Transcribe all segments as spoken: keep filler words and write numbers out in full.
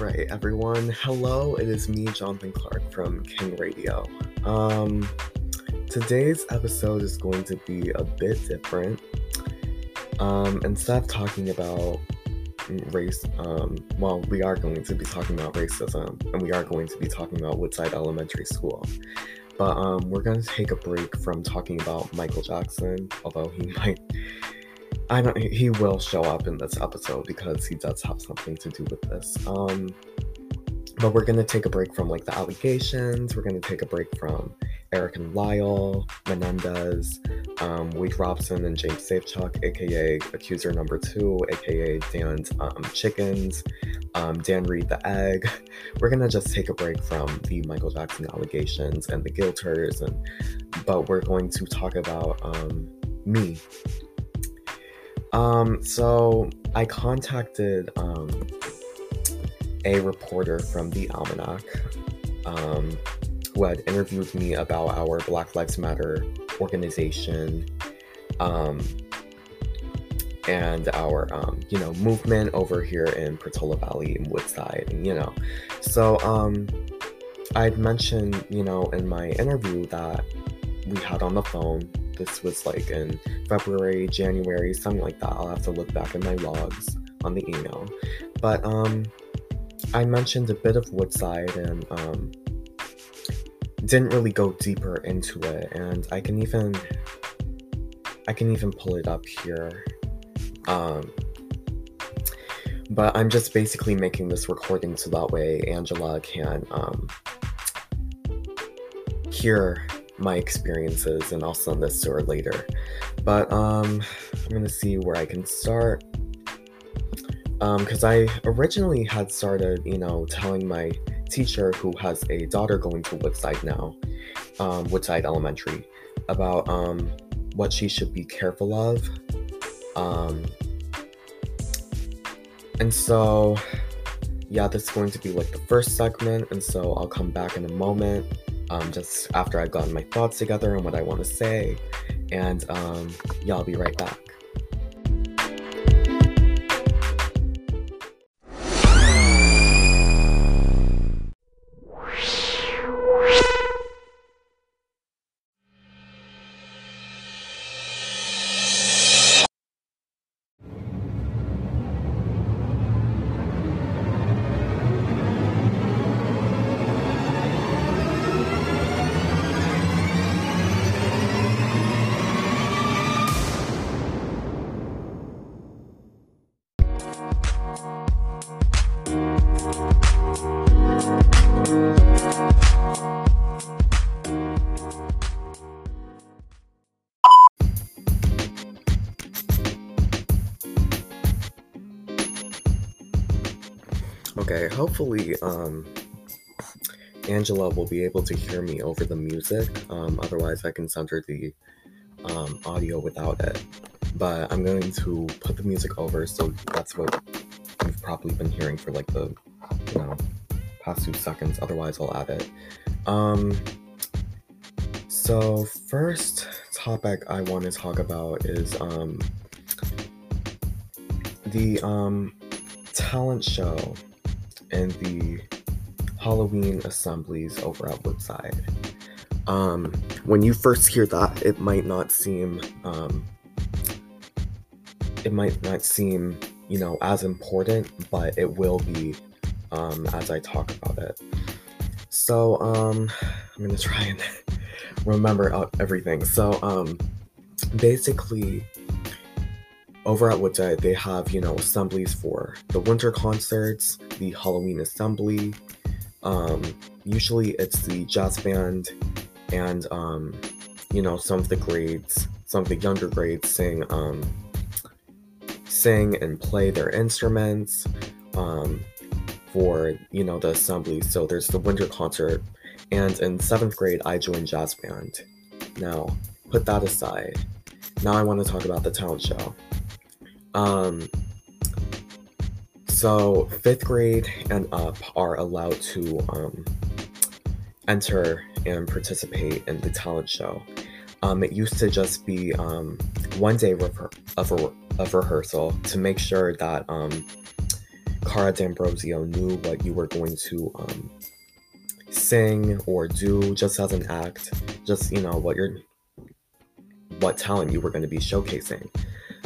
Alright everyone, hello, it is me, Jonathan Clark from King Radio. Um, today's episode is going to be a bit different. Um, instead of talking about race, um, well, we are going to be talking about racism, and we are going to be talking about Woodside Elementary School. But um, we're going to take a break from talking about Michael Jackson, although he might... I don't, he will show up in this episode because he does have something to do with this. Um, but we're going to take a break from like the allegations. We're going to take a break from Eric and Lyle, Menendez, um, Wade Robson and James Safechuck, aka Accuser Number Two, aka Dan's um, Chickens, um, Dan Reed the Egg. We're going to just take a break from the Michael Jackson allegations and the guilters, and but we're going to talk about um, me. Um, so I contacted, um, a reporter from the Almanac, um, who had interviewed me about our Black Lives Matter organization, um, and our, um, you know, movement over here in Portola Valley and Woodside, and, you know, so, um, I'd mentioned, you know, in my interview that we had on the phone. This was like in February, January, something like that. I'll have to look back in my logs on the email. But um, I mentioned a bit of Woodside and um, didn't really go deeper into it. And I can even, I can even pull it up here. Um, but I'm just basically making this recording so that way Angela can um, hear my experiences, and I'll send this to her later. But um, I'm gonna see where I can start. Um, because I originally had started, you know, telling my teacher, who has a daughter going to Woodside now, um, Woodside Elementary, about um what she should be careful of. Um, and so yeah, this is going to be like the first segment, and so I'll come back in a moment. Um, just after I've gotten my thoughts together on what I want to say, and um, yeah, I'll be right back. Okay, hopefully, um, Angela will be able to hear me over the music, um, otherwise I can send her the, um, audio without it, but I'm going to put the music over, so that's what you've probably been hearing for, like, the, you know, past two seconds, otherwise I'll add it. Um, so, first topic I want to talk about is, um, the, um, talent show and the Halloween assemblies over at Woodside. Um, when you first hear that, it might not seem, um, it might not seem, you know, as important, but it will be, um, as I talk about it. So, um, I'm gonna try and remember everything. So, um, basically, over at Woodside, they have, you know, assemblies for the winter concerts, the Halloween assembly. Um, usually it's the jazz band and, um, you know, some of the grades, some of the younger grades sing, um, sing and play their instruments, um, for, you know, the assembly. So there's the winter concert. And in seventh grade, I joined jazz band. Now, put that aside. Now I want to talk about the talent show. Um, so fifth grade and up are allowed to, um, enter and participate in the talent show. Um, it used to just be, um, one day re- of, a, of a rehearsal to make sure that, um, Cara D'Ambrosio knew what you were going to um, sing or do, just as an act, just, you know, what your what talent you were going to be showcasing.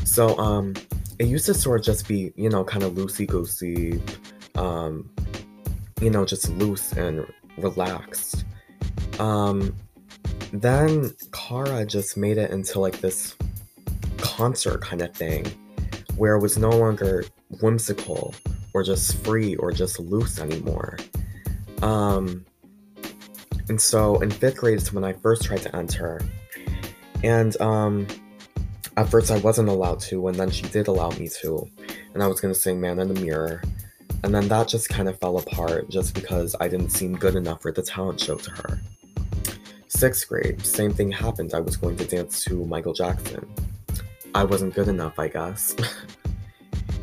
So um, it used to sort of just be, you know, kind of loosey-goosey, um, you know, just loose and relaxed. Um, then Cara just made it into like this concert kind of thing, where it was no longer whimsical or just free or just loose anymore. Um, and so in fifth grade is when I first tried to enter. And um, at first I wasn't allowed to, and then she did allow me to. And I was going to sing Man in the Mirror. And then that just kind of fell apart just because I didn't seem good enough for the talent show to her. Sixth grade, same thing happened. I was going to dance to Michael Jackson. I wasn't good enough, I guess.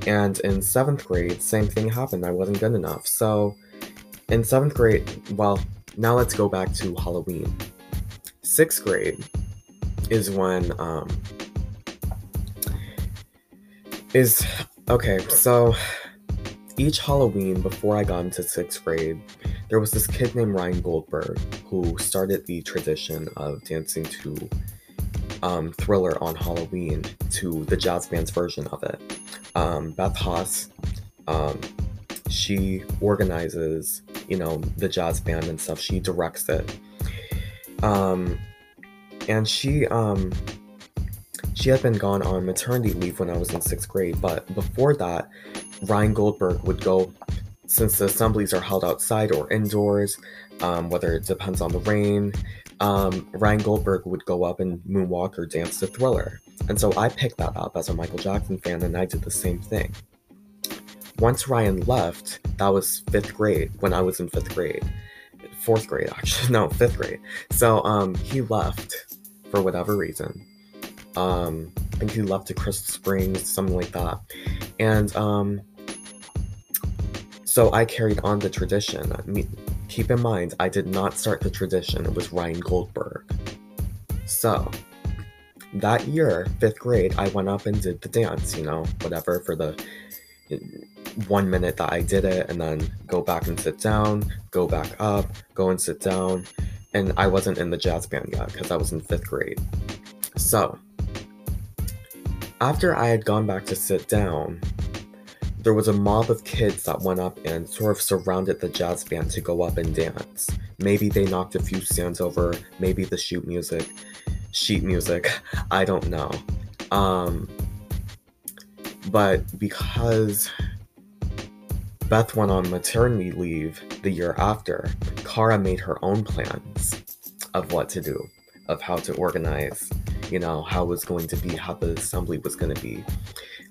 And in seventh grade, same thing happened. I wasn't good enough. So in seventh grade, well, now let's go back to Halloween. Sixth grade is when, um, is, okay, so each Halloween before I got into sixth grade, there was this kid named Ryan Goldberg who started the tradition of dancing to Um, Thriller on Halloween, to the jazz band's version of it. Um, Beth Haas, um, she organizes, you know, the jazz band and stuff. She directs it. Um, and she, um, she had been gone on maternity leave when I was in sixth grade, but before that, Ryan Goldberg would go, since the assemblies are held outside or indoors, um, whether it depends on the rain, Um, Ryan Goldberg would go up and moonwalk or dance to Thriller. And so I picked that up as a Michael Jackson fan, and I did the same thing. Once Ryan left, that was fifth grade, when I was in fifth grade. Fourth grade, actually. No, fifth grade. So, um, he left for whatever reason. Um, I think he left to Crystal Springs, something like that. And, um, so I carried on the tradition. I mean, keep in mind, I did not start the tradition. It was Ryan Goldberg. So, that year, fifth grade, I went up and did the dance, you know, whatever, for the one minute that I did it, and then go back and sit down, go back up, go and sit down. And I wasn't in the jazz band yet, because I was in fifth grade. So, after I had gone back to sit down, there was a mob of kids that went up and sort of surrounded the jazz band to go up and dance. Maybe they knocked a few stands over, maybe the sheet music, sheet music, I don't know. Um, but because Beth went on maternity leave the year after, Cara made her own plans of what to do, of how to organize, you know, how it was going to be, how the assembly was going to be.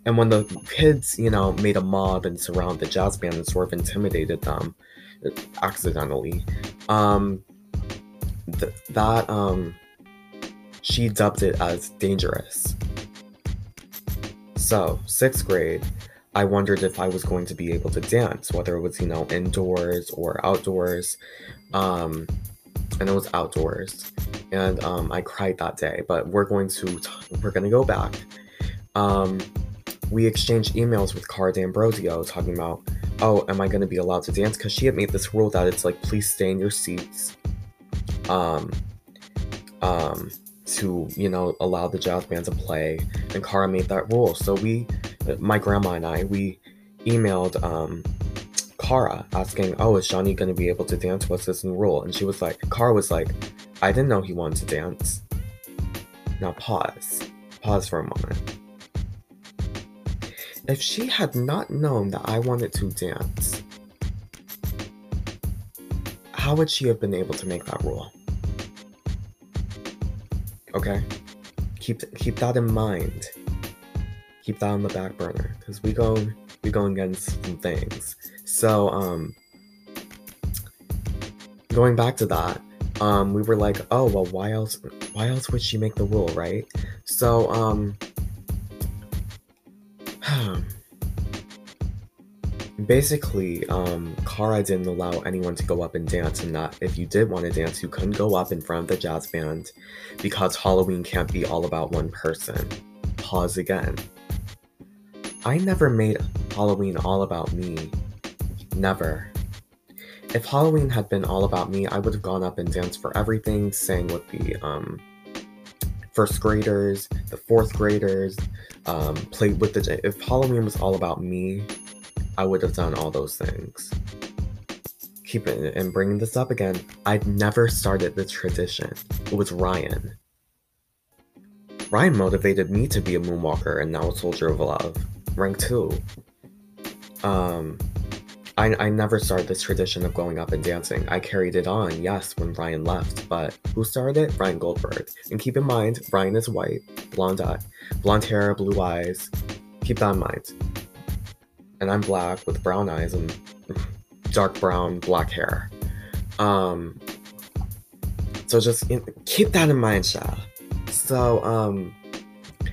And when the kids, you know, made a mob and surrounded the jazz band and sort of intimidated them, accidentally, um, th- that, um, she dubbed it as dangerous. So, sixth grade, I wondered if I was going to be able to dance, whether it was, you know, indoors or outdoors, um, and it was outdoors, and, um, I cried that day, but we're going to, t- we're going to go back, um, we exchanged emails with Cara D'Ambrosio talking about, oh, am I going to be allowed to dance? Because she had made this rule that it's like, please stay in your seats um, um, to, you know, allow the jazz band to play. And Cara made that rule. So we, my grandma and I, we emailed um, Cara asking, oh, is Johnny going to be able to dance? What's this new rule? And she was like, Cara was like, I didn't know he wanted to dance. Now pause. Pause for a moment. If she had not known that I wanted to dance, how would she have been able to make that rule? Okay? Keep keep that in mind. Keep that on the back burner, because we go we go against some things. So, um, going back to that, um, we were like, oh, well, why else? Why else would she make the rule, right? So, um. Basically, um, Cara didn't allow anyone to go up and dance, and that if you did want to dance, you couldn't go up in front of the jazz band because Halloween can't be all about one person. Pause again. I never made Halloween all about me. Never. If Halloween had been all about me, I would have gone up and danced for everything, sang with the um, first graders, the fourth graders, um, played with the... If Halloween was all about me, I would have done all those things. Keep it and bringing this up again, I'd never started the tradition. It was Ryan. Ryan motivated me to be a moonwalker and now a soldier of love. Rank two. Um, I, I never started this tradition of going up and dancing. I carried it on, yes, when Ryan left, but who started it? Ryan Goldberg. And keep in mind, Ryan is white, blonde eye, blonde hair, blue eyes. Keep that in mind. And I'm black with brown eyes and dark brown, black hair. Um, so just in, keep that in mind, Sha. So, um,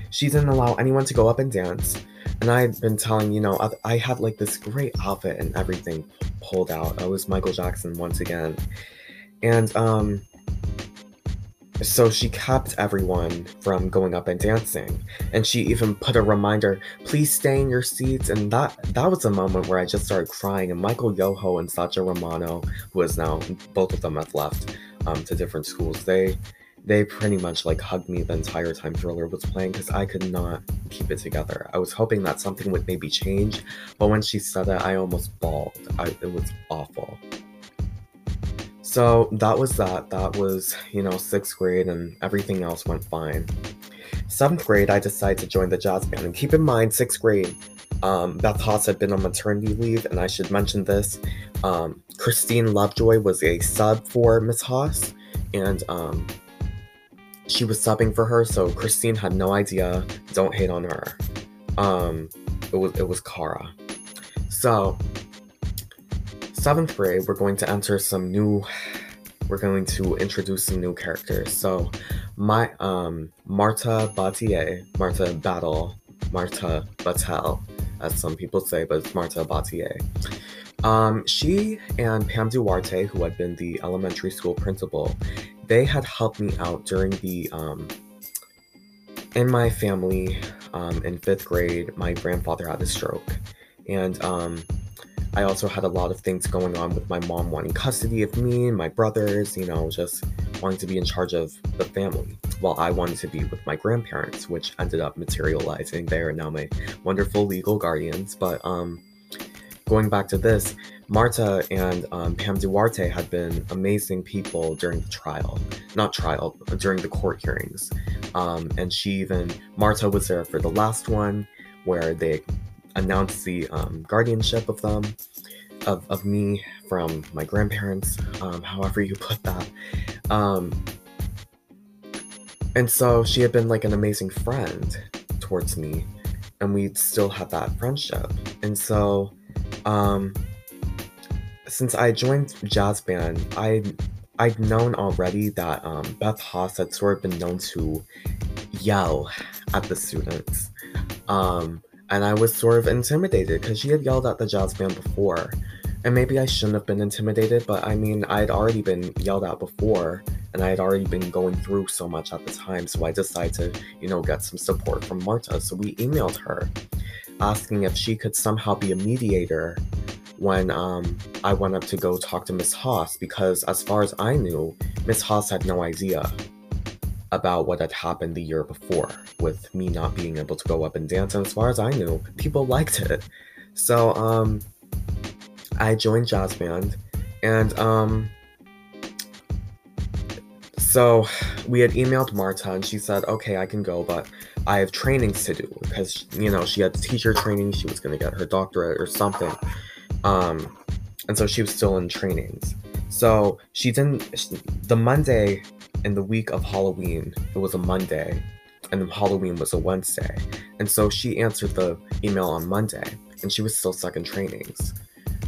she didn't allow anyone to go up and dance. And I've been telling, you know, I, I had like this great outfit and everything p- pulled out. I was Michael Jackson once again. And um, so she kept everyone from going up and dancing. And she even put a reminder, please stay in your seats. And that that was a moment where I just started crying. And Michael Yoho and Sacha Romano, who is now, both of them have left um, to different schools, they... They pretty much like hugged me the entire time Thriller was playing because I could not keep it together. I was hoping that something would maybe change, but when she said it, I almost bawled. I, it was awful. So that was that. That was, you know, sixth grade and everything else went fine. Seventh grade, I decided to join the jazz band. And keep in mind, sixth grade, um, Beth Haas had been on maternity leave, and I should mention this. Um, Christine Lovejoy was a sub for Miss Haas, and um... she was subbing for her, so Christine had no idea. Don't hate on her. Um, it was it was Cara. So, seventh grade, we're going to enter some new. We're going to introduce some new characters. So, my um, Marta Batier, Marta Battle, Marta Battelle, as some people say, but it's Marta Batier. Um, she and Pam Duarte, who had been the elementary school principal, they had helped me out during the, um, in my family, um, in fifth grade, my grandfather had a stroke. And, um, I also had a lot of things going on with my mom wanting custody of me and my brothers, you know, just wanting to be in charge of the family while I wanted to be with my grandparents, which ended up materializing. They are now my wonderful legal guardians. But, um, going back to this, Marta and um, Pam Duarte had been amazing people during the trial, not trial, during the court hearings. Um, and she even, Marta was there for the last one where they announced the um, guardianship of them, of, of me from my grandparents, um, however you put that. Um, and so she had been like an amazing friend towards me, and we still had that friendship. And so, um, since I joined jazz band, I, I'd known already that um, Beth Haas had sort of been known to yell at the students. Um, and I was sort of intimidated because she had yelled at the jazz band before. And maybe I shouldn't have been intimidated, but I mean, I had already been yelled at before, and I had already been going through so much at the time, so I decided to, you know, get some support from Marta. So we emailed her, asking if she could somehow be a mediator when um, I went up to go talk to Miss Haas, because as far as I knew, Miss Haas had no idea about what had happened the year before with me not being able to go up and dance, and as far as I knew, people liked it. So um, I joined jazz band, and um, so we had emailed Marta, and she said, okay, I can go, but I have trainings to do, because, you know, she had teacher training, she was going to get her doctorate or something. Um, and so she was still in trainings. So she didn't, she, the Monday in the week of Halloween, it was a Monday, and Halloween was a Wednesday. And so she answered the email on Monday, and she was still stuck in trainings.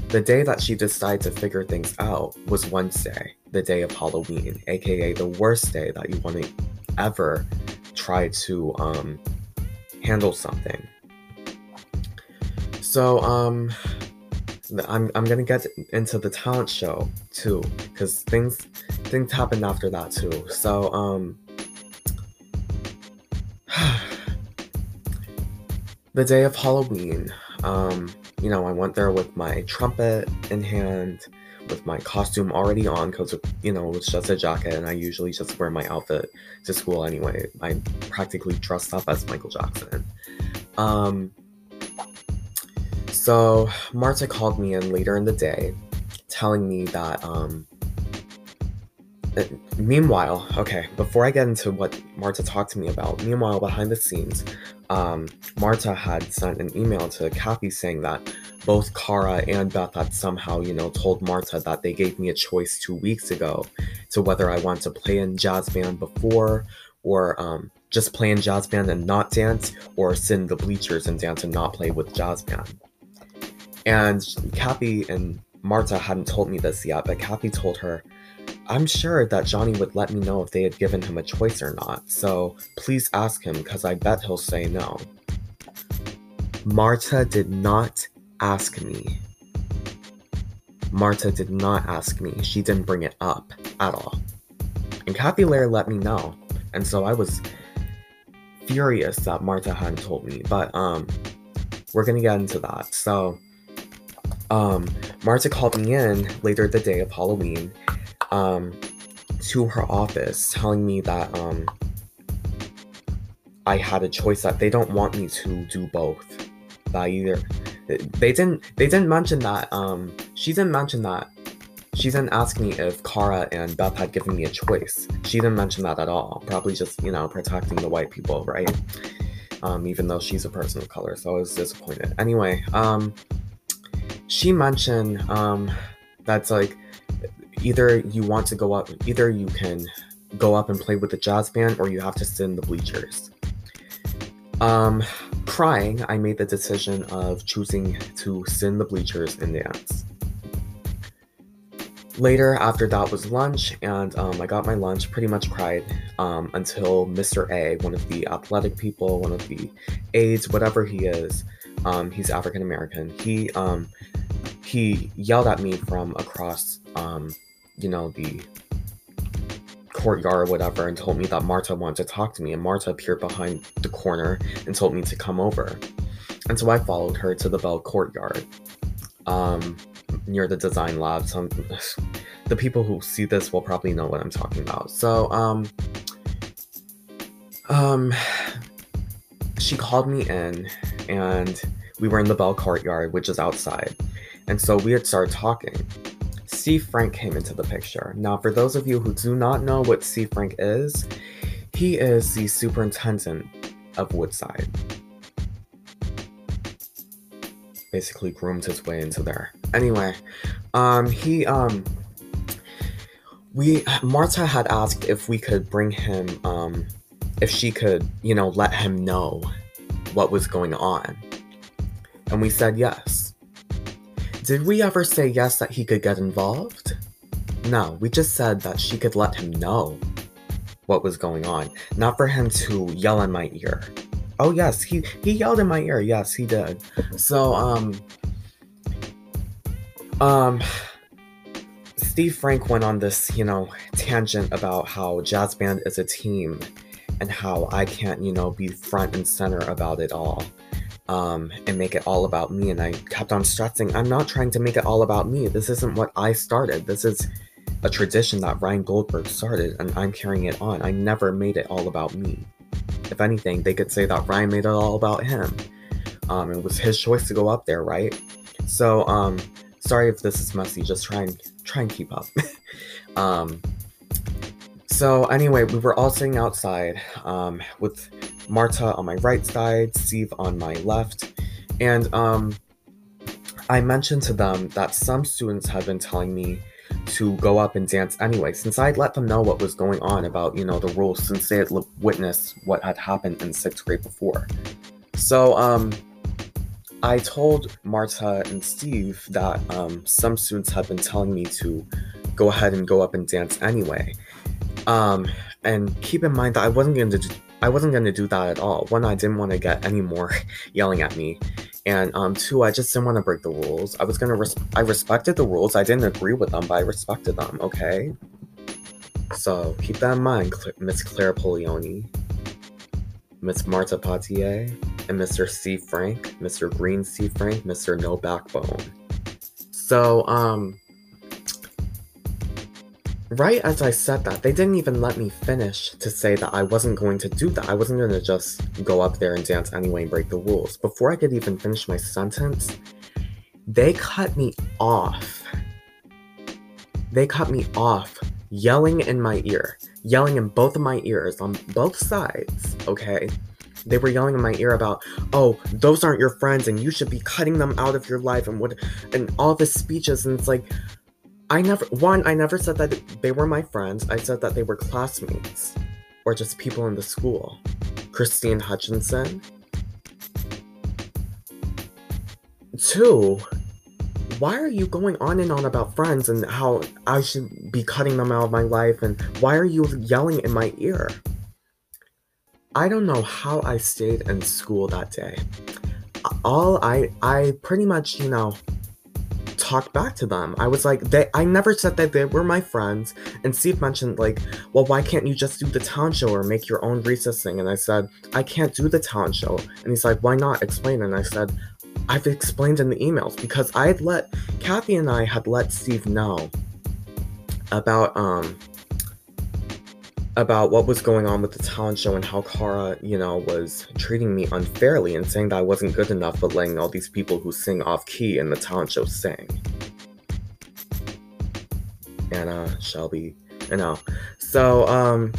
The day that she decided to figure things out was Wednesday, the day of Halloween, aka the worst day that you want to ever try to, um, handle something. So, um... I'm I'm gonna get into the talent show too, because things things happened after that too. So um, the day of Halloween, um, you know, I went there with my trumpet in hand, with my costume already on, because, you know, it was just a jacket, and I usually just wear my outfit to school anyway. I practically dressed up as Michael Jackson. Um, so Marta called me in later in the day, telling me that, um, that meanwhile, okay, before I get into what Marta talked to me about, meanwhile, behind the scenes, um, Marta had sent an email to Kathy saying that both Cara and Beth had somehow, you know, told Marta that they gave me a choice two weeks ago to whether I want to play in jazz band before, or um, just play in jazz band and not dance, or sit in the bleachers and dance and not play with jazz band. And Kathy and Marta hadn't told me this yet, but Kathy told her, I'm sure that Johnny would let me know if they had given him a choice or not, so please ask him, because I bet he'll say no. Marta did not ask me. Marta did not ask me. She didn't bring it up at all. And Kathy Lair let me know. And so I was furious that Marta hadn't told me. But um, we're going to get into that. So um, Marta called me in later the day of Halloween um, to her office, telling me that um, I had a choice, that they don't want me to do both. That either... They didn't they didn't mention that, um, she didn't mention that, she didn't ask me if Cara and Beth had given me a choice. She didn't mention that at all. Probably just, you know, protecting the white people, right? Um, even though she's a person of color, so I was disappointed. Anyway, um, she mentioned, um, that's like, either you want to go up, either you can go up and play with the jazz band, or you have to sit in the bleachers. Um, crying, I made the decision of choosing to sit in the bleachers and dance. Later, after that was lunch, and um, I got my lunch, pretty much cried um, until Mister A, one of the athletic people, one of the aides, whatever he is, um, he's African American, he, um, he yelled at me from across, um, you know, the courtyard or whatever, and told me that Marta wanted to talk to me, and Marta appeared behind the corner and told me to come over. And so I followed her to the Bell courtyard, um, near the design lab. Some the people who see this will probably know what I'm talking about. So, um, um, she called me in, and we were in the Bell courtyard, which is outside, and so we had started talking. C. Frank came into the picture. Now, for those of you who do not know what C. Frank is, he is the superintendent of Woodside. Basically groomed his way into there. Anyway, um, he, um, we, Marta had asked if we could bring him, um, if she could, you know, let him know what was going on. And we said yes. Did we ever say yes that he could get involved? No, we just said that she could let him know what was going on, not for him to yell in my ear. Oh yes, he, he yelled in my ear, yes he did. So, um, um, Steve Frank went on this, you know, tangent about how jazz band is a team and how I can't, you know, be front and center about it all. Um, and make it all about me, and I kept on stressing, I'm not trying to make it all about me. This isn't what I started. This is a tradition that Ryan Goldberg started, and I'm carrying it on. I never made it all about me. If anything, they could say that Ryan made it all about him. Um, it was his choice to go up there, right? So, um, sorry if this is messy, just try and, try and keep up. um, so anyway, we were all sitting outside, um, with Marta on my right side, Steve on my left, and um, I mentioned to them that some students had been telling me to go up and dance anyway, since I'd let them know what was going on about, you know, the rules, since they had l- witnessed what had happened in sixth grade before. So um, I told Marta and Steve that um, some students had been telling me to go ahead and go up and dance anyway, um, and keep in mind that I wasn't going to do I wasn't going to do that at all. One, I didn't want to get any more yelling at me. And um, two, I just didn't want to break the rules. I was going to, res- I respected the rules. I didn't agree with them, but I respected them, okay? So keep that in mind, Miss Claire Polioni. Miss Marta Batier, and Mister C. Frank, Mister Green C. Frank, Mister No Backbone. So, um, right as I said that, they didn't even let me finish to say that I wasn't going to do that. I wasn't going to just go up there and dance anyway and break the rules. Before I could even finish my sentence, they cut me off. They cut me off, yelling in my ear, yelling in both of my ears on both sides, okay? They were yelling in my ear about, oh, those aren't your friends and you should be cutting them out of your life and what, and all the speeches. And it's like, I never, one, I never said that they were my friends. I said that they were classmates or just people in the school. Christine Hutchinson. Two, why are you going on and on about friends and how I should be cutting them out of my life and why are you yelling in my ear? I don't know how I stayed in school that day. All I, I pretty much, you know, talked back to them. I was like, they, I never said that they were my friends. And Steve mentioned like, well, why can't you just do the talent show or make your own recess thing? And I said, I can't do the talent show. And he's like, why not? Explain. And I said, I've explained in the emails because I had let, Kathy and I had let Steve know about, um, about what was going on with the talent show and how Cara, you know, was treating me unfairly and saying that I wasn't good enough but letting all these people who sing off-key in the talent show sing. Anna, Shelby, you know. So, um...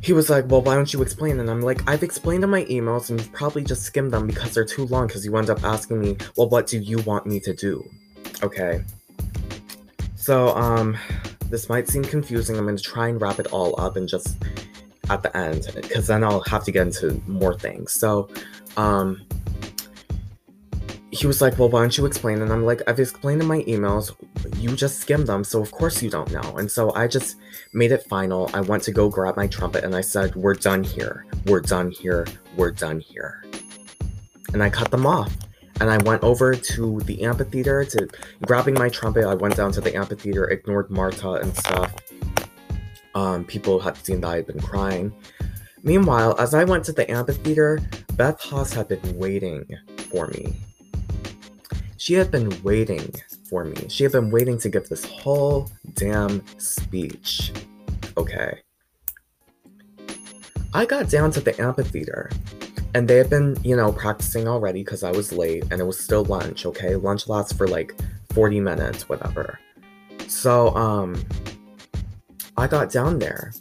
he was like, well, why don't you explain? And I'm like, I've explained in my emails and probably just skimmed them because they're too long because you end up asking me, well, what do you want me to do? Okay. So, um... this might seem confusing. I'm going to try and wrap it all up and just at the end, because then I'll have to get into more things. So, um, he was like, well, why don't you explain? And I'm like, I've explained in my emails. You just skimmed them, so of course you don't know. And so I just made it final. I went to go grab my trumpet, and I said, we're done here. We're done here. We're done here. And I cut them off. And I went over to the amphitheater to grabbing my trumpet. I went down to the amphitheater, ignored Marta and stuff. Um, people had seen that I had been crying. Meanwhile, as I went to the amphitheater, Beth Haas had been waiting for me. She had been waiting for me. She had been waiting to give this whole damn speech. Okay. I got down to the amphitheater. And they had been, you know, practicing already because I was late and it was still lunch, okay? Lunch lasts for like forty minutes, whatever. So, um, I got down there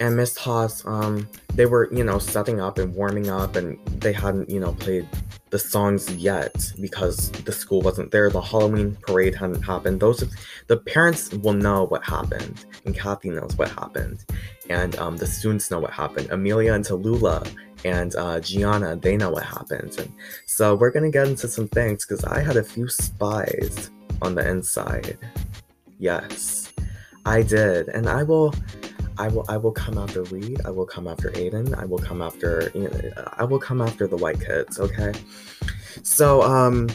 and Miss Haas, um, they were, you know, setting up and warming up and they hadn't, you know, played the songs yet because the school wasn't there. The Halloween parade hadn't happened. Those of the parents will know what happened and Kathy knows what happened and um, the students know what happened. Amelia and Tallulah and uh, Gianna, they know what happened. And so we're gonna get into some things because I had a few spies on the inside. Yes, I did. And I will, I will, I will come after Reed. I will come after Aiden. I will come after, you know, I will come after the white kids. Okay. So, um,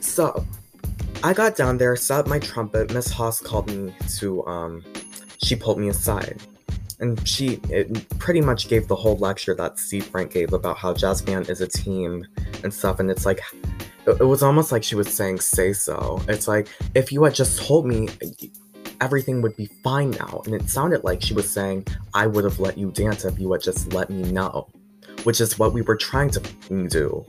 so I got down there, set up my trumpet. Miss Haas called me to, um, she pulled me aside. And she it pretty much gave the whole lecture that C. Frank gave about how jazz band is a team and stuff. And it's like, it was almost like she was saying, say so. It's like, if you had just told me, everything would be fine now. And it sounded like she was saying, I would have let you dance if you had just let me know, which is what we were trying to do.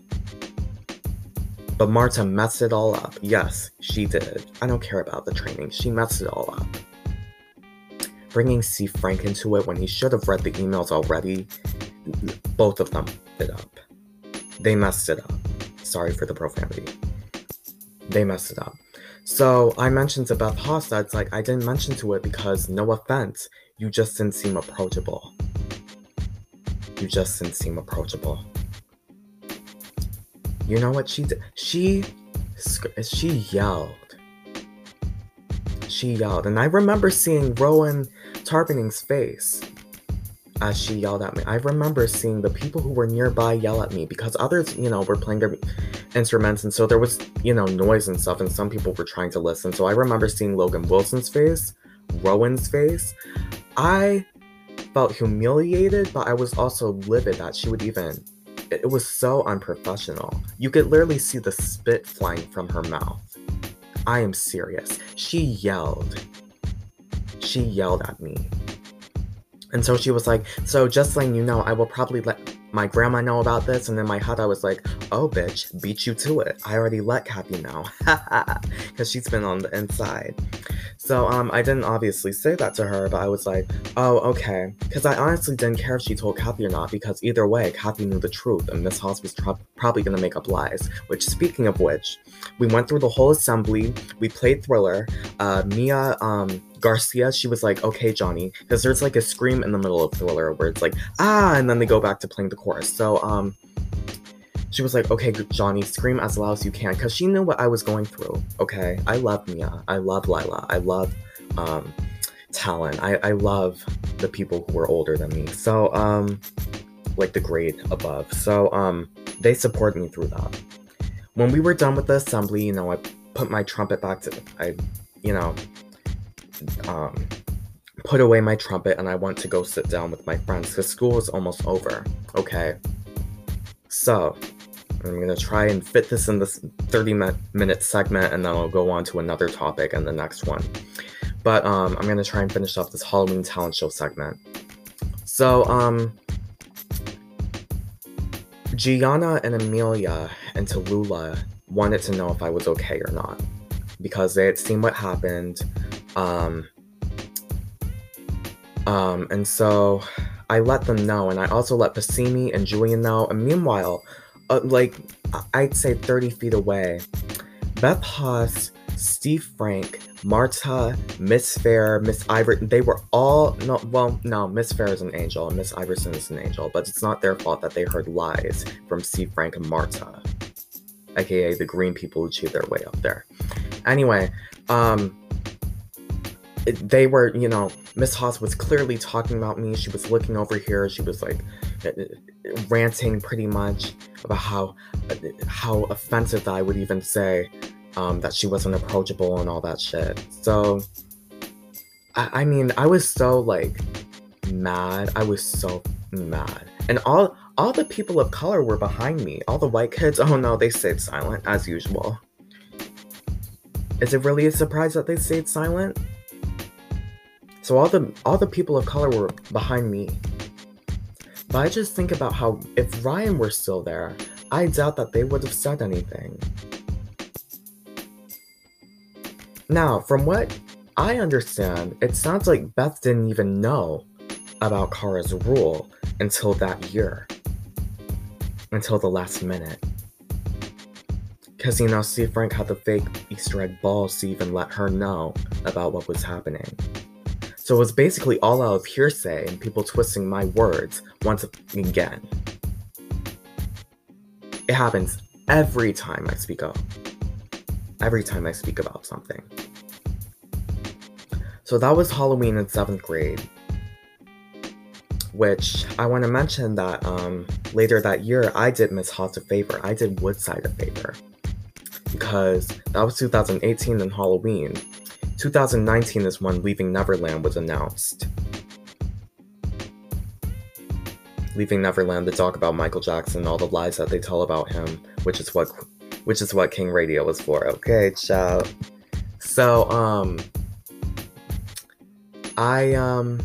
But Marta messed it all up. Yes, she did. I don't care about the training. She messed it all up. Bringing C. Frank into it when he should have read the emails already. Both of them did it up. They messed it up. Sorry for the profanity. They messed it up. So I mentioned to Beth Haas that it's like, I didn't mention to it because, no offense, you just didn't seem approachable. You just didn't seem approachable. You know what she did? She, she yelled. She yelled, and I remember seeing Rowan Tarpening's face as she yelled at me. I remember seeing the people who were nearby yell at me because others, you know, were playing their instruments, and so there was, you know, noise and stuff, and some people were trying to listen. So I remember seeing Logan Wilson's face, Rowan's face. I felt humiliated, but I was also livid that she would even... It was so unprofessional. You could literally see the spit flying from her mouth. I am serious. She yelled. She yelled at me. And so she was like, so just letting you know, I will probably let my grandma know about this. And in my head, I was like, oh, bitch, beat you to it. I already let Kathy know. Because she's been on the inside. So um, I didn't obviously say that to her, but I was like, oh, okay. Because I honestly didn't care if she told Kathy or not, because either way, Kathy knew the truth, and Miss Haas was tro- probably going to make up lies. Which, speaking of which, we went through the whole assembly. We played Thriller. Uh, Mia... Um, Garcia, she was like, okay, Johnny, because there's like a scream in the middle of Thriller where it's like, ah, and then they go back to playing the chorus. So um, she was like, okay, Johnny, scream as loud as you can, because she knew what I was going through, okay? I love Mia. I love Lila. I love um, Talon. I-, I love the people who were older than me. So, um, like the grade above. So um, they support me through that. When we were done with the assembly, you know, I put my trumpet back to, I, you know... Um, put away my trumpet, and I want to go sit down with my friends because school is almost over. Okay, so I'm gonna try and fit this in this thirty minute segment, and then I'll go on to another topic and the next one. But um, I'm gonna try and finish off this Halloween talent show segment. So um, Gianna and Amelia and Tallulah wanted to know if I was okay or not because they had seen what happened. Um, um, and so I let them know, and I also let Passini and Julian know, and meanwhile, uh, like, I'd say thirty feet away, Beth Haas, Steve Frank, Marta, Miss Fair, Miss Iverson, they were all, no, well, no, Miss Fair is an angel, and Miss Iverson is an angel, but it's not their fault that they heard lies from Steve Frank and Marta, aka the green people who cheat their way up there. Anyway, um... they were, you know, Miss Haas was clearly talking about me. She was looking over here. She was like ranting pretty much about how how offensive I would even say um, that she wasn't approachable and all that shit. So, I, I mean, I was so like mad. I was so mad, and all all the people of color were behind me. All the white kids. Oh no, they stayed silent as usual. Is it really a surprise that they stayed silent? So all the all the people of color were behind me. But I just think about how if Ryan were still there, I doubt that they would have said anything. Now, from what I understand, it sounds like Beth didn't even know about Cara's rule until that year. Until the last minute. Because, you know, C. Frank had the fake Easter egg balls to even let her know about what was happening. So it was basically all out of hearsay and people twisting my words once again. It happens every time I speak up. Every time I speak about something. So that was Halloween in seventh grade. Which, I want to mention that um, later that year, I did Miss Haas a favor. I did Woodside a favor. Because that was two thousand eighteen in Halloween. two thousand nineteen is when Leaving Neverland was announced. Leaving Neverland, the talk about Michael Jackson, all the lies that they tell about him, which is what which is what King Radio is for. Okay, child. So, um, I, um,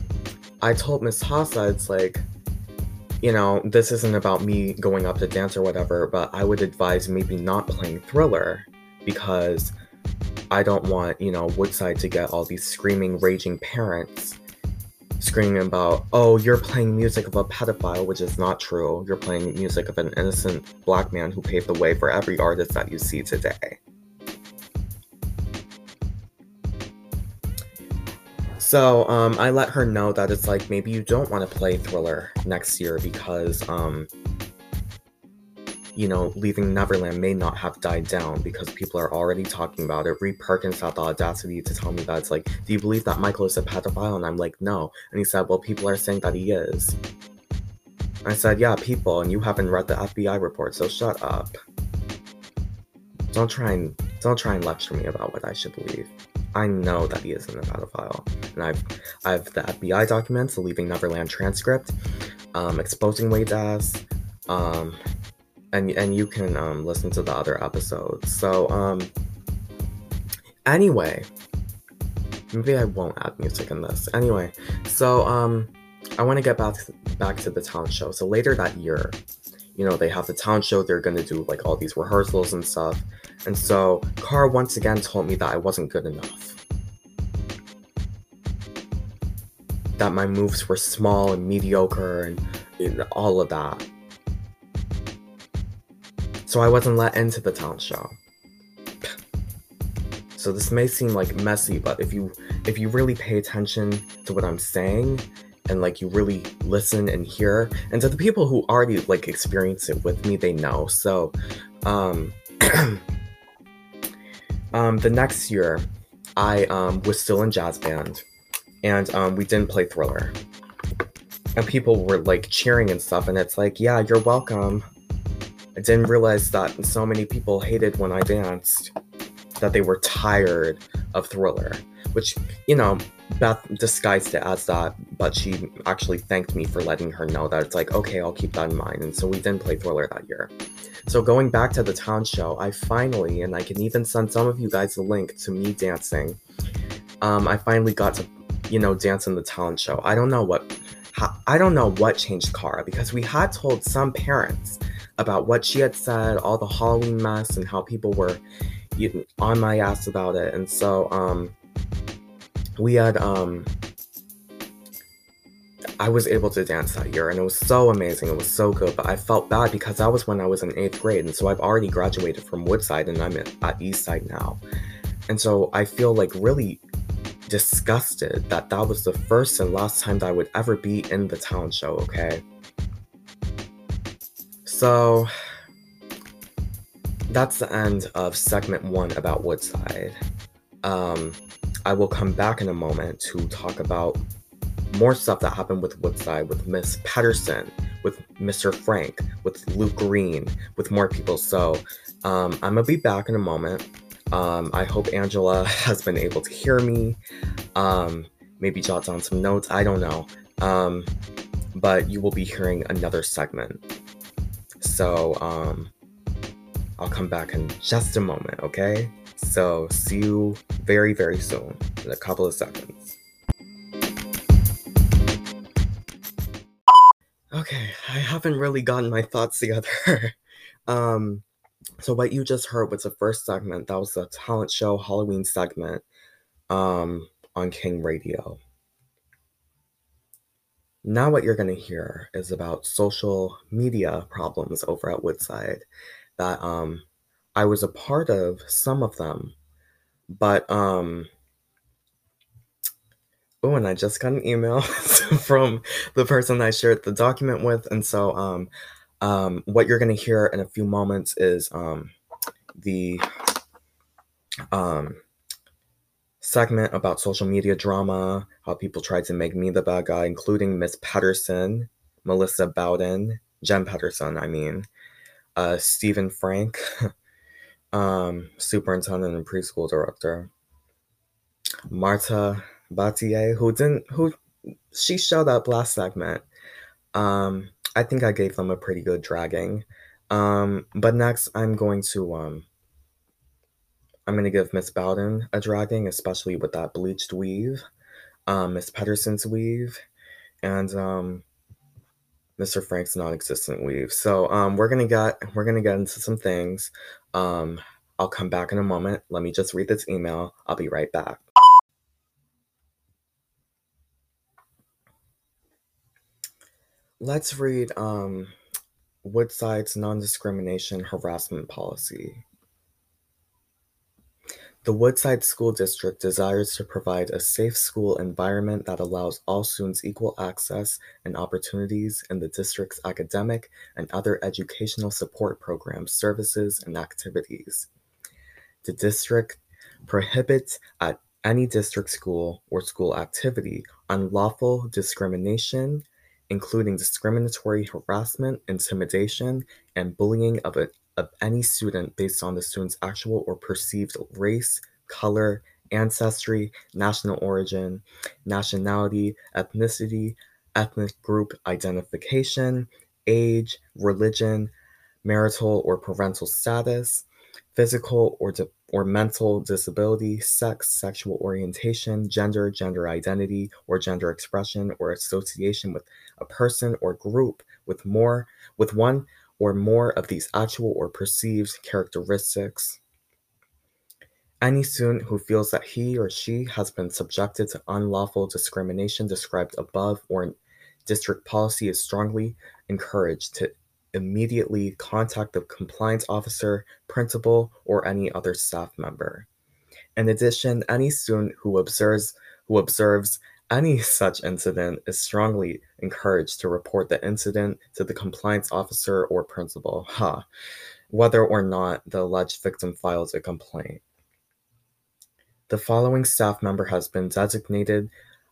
I told Miss Haas, it's like, you know, this isn't about me going up to dance or whatever, but I would advise maybe not playing Thriller, because I don't want, you know, Woodside to get all these screaming, raging parents screaming about, oh, you're playing music of a pedophile, which is not true. You're playing music of an innocent black man who paved the way for every artist that you see today. So, um, I let her know that it's like, maybe you don't want to play Thriller next year because, um... you know, Leaving Neverland may not have died down because people are already talking about it. Reed Perkins had the audacity to tell me that it's like, do you believe that Michael is a pedophile? And I'm like, no. And he said, well, people are saying that he is. I said, yeah, people, and you haven't read the F B I report, so shut up. Don't try and, don't try and lecture me about what I should believe. I know that he isn't a pedophile, and I've I've the F B I documents, the Leaving Neverland transcript, um, exposing Wade's ass, um, and and you can um, listen to the other episodes. So um, anyway, maybe I won't add music in this. Anyway, so um, I want to get back to, back to the talent show. So later that year, you know, they have the talent show. They're going to do, like, all these rehearsals and stuff. And so, Cara once again told me that I wasn't good enough. That my moves were small and mediocre and, and all of that. So I wasn't let into the talent show. So this may seem, like, messy, but if you if you really pay attention to what I'm saying, and, like, you really listen and hear, and to the people who already, like, experience it with me, they know. So, um, um, the next year, I, um, was still in jazz band, and, um, we didn't play Thriller, and people were, like, cheering and stuff, and it's like, yeah, you're welcome. I didn't realize that so many people hated when I danced, that they were tired of Thriller, which, you know, Beth disguised it as that, but she actually thanked me for letting her know that it's like, okay, I'll keep that in mind. And so we didn't play Thriller that year. So going back to the town show, I finally, and I can even send some of you guys a link to me dancing, um, I finally got to, you know, dance in the talent show. I don't know what, ha- I don't know what changed Cara, because we had told some parents about what she had said, all the Halloween mess, and how people were on my ass about it. And so, um, we had, um, I was able to dance that year, and it was so amazing, it was so good, but I felt bad because that was when I was in eighth grade, and so I've already graduated from Woodside, and I'm at, at Eastside now, and so I feel, like, really disgusted that that was the first and last time that I would ever be in the talent show, okay? So, that's the end of segment one about Woodside. Um... I will come back in a moment to talk about more stuff that happened with Woodside, with Miss Patterson, with Mister Frank, with Luke Green, with more people. So um, I'm going to be back in a moment. Um, I hope Angela has been able to hear me. Um, maybe jot down some notes. I don't know. Um, but you will be hearing another segment. So um, I'll come back in just a moment, okay? So, see you very, very soon, in a couple of seconds. Okay, I haven't really gotten my thoughts together. um, so what you just heard was the first segment. That was the talent show Halloween segment um, on King Radio. Now what you're going to hear is about social media problems over at Woodside that... Um, I was a part of some of them, but, um, oh, and I just got an email from the person I shared the document with, and so, um, um, what you're going to hear in a few moments is, um, the, um, segment about social media drama, how people tried to make me the bad guy, including Miss Patterson, Melissa Bowden, Jen Patterson, I mean, uh, Stephen Frank, Um, superintendent and preschool director, Marta Batier, who didn't, who, she showed up last segment. Um, I think I gave them a pretty good dragging. Um, but next I'm going to, um, I'm going to give Miss Bowden a dragging, especially with that bleached weave, um, Miss Patterson's weave, and, um, Mister Frank's non-existent weave. So, um, we're going to get, we're going to get into some things. Um, I'll come back in a moment. Let me just read this email. I'll be right back. Let's read, um, Woodside's non-discrimination harassment policy. The Woodside School District desires to provide a safe school environment that allows all students equal access and opportunities in the district's academic and other educational support programs, services, and activities. The district prohibits at any district school or school activity unlawful discrimination, including discriminatory harassment, intimidation, and bullying of an of any student based on the student's actual or perceived race, color, ancestry, national origin, nationality, ethnicity, ethnic group identification, age, religion, marital or parental status, physical or de- or mental disability, sex, sexual orientation, gender, gender identity, or gender expression or association with a person or group with more with one or more of these actual or perceived characteristics. Any student who feels that he or she has been subjected to unlawful discrimination described above or in district policy is strongly encouraged to immediately contact the compliance officer, principal, or any other staff member. In addition, any student who observes who observes any such incident is strongly encouraged to report the incident to the compliance officer or principal, huh, whether or not the alleged victim files a complaint. The following staff member has been designated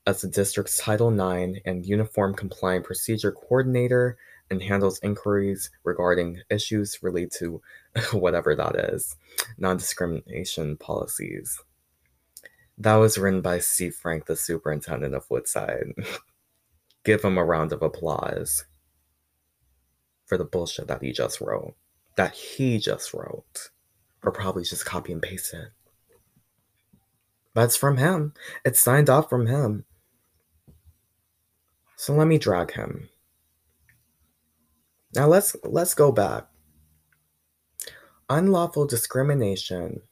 as the district's Title nine and Uniform Compliant Procedure Coordinator and handles inquiries regarding issues related to whatever that is, non-discrimination policies. That was written by C. Frank, the superintendent of Woodside. Give him a round of applause for the bullshit that he just wrote, that he just wrote, or probably just copy and paste it. That's from him. It's signed off from him. So let me drag him. Now let's let's go back. Unlawful discrimination,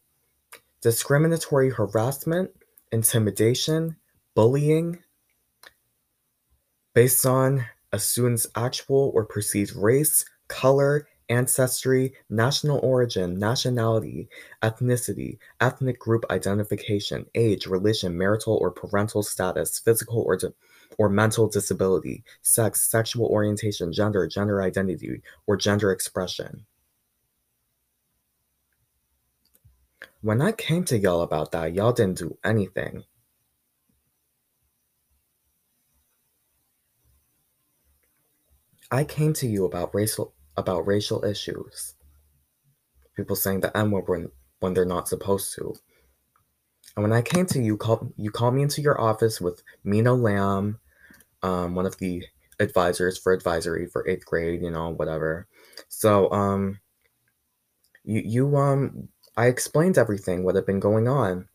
discriminatory harassment, intimidation, bullying based on a student's actual or perceived race, color, ancestry, national origin, nationality, ethnicity, ethnic group identification, age, religion, marital or parental status, physical or de- or mental disability, sex, sexual orientation, gender, gender identity, or gender expression. When I came to y'all about that, y'all didn't do anything. I came to you about racial about racial issues. People saying the N-word when, when they're not supposed to. And when I came to you, call, you called me into your office with Mina Lamb, um, one of the advisors for advisory for eighth grade, you know, whatever. So, um, you, you, um, I explained everything, what had been going on.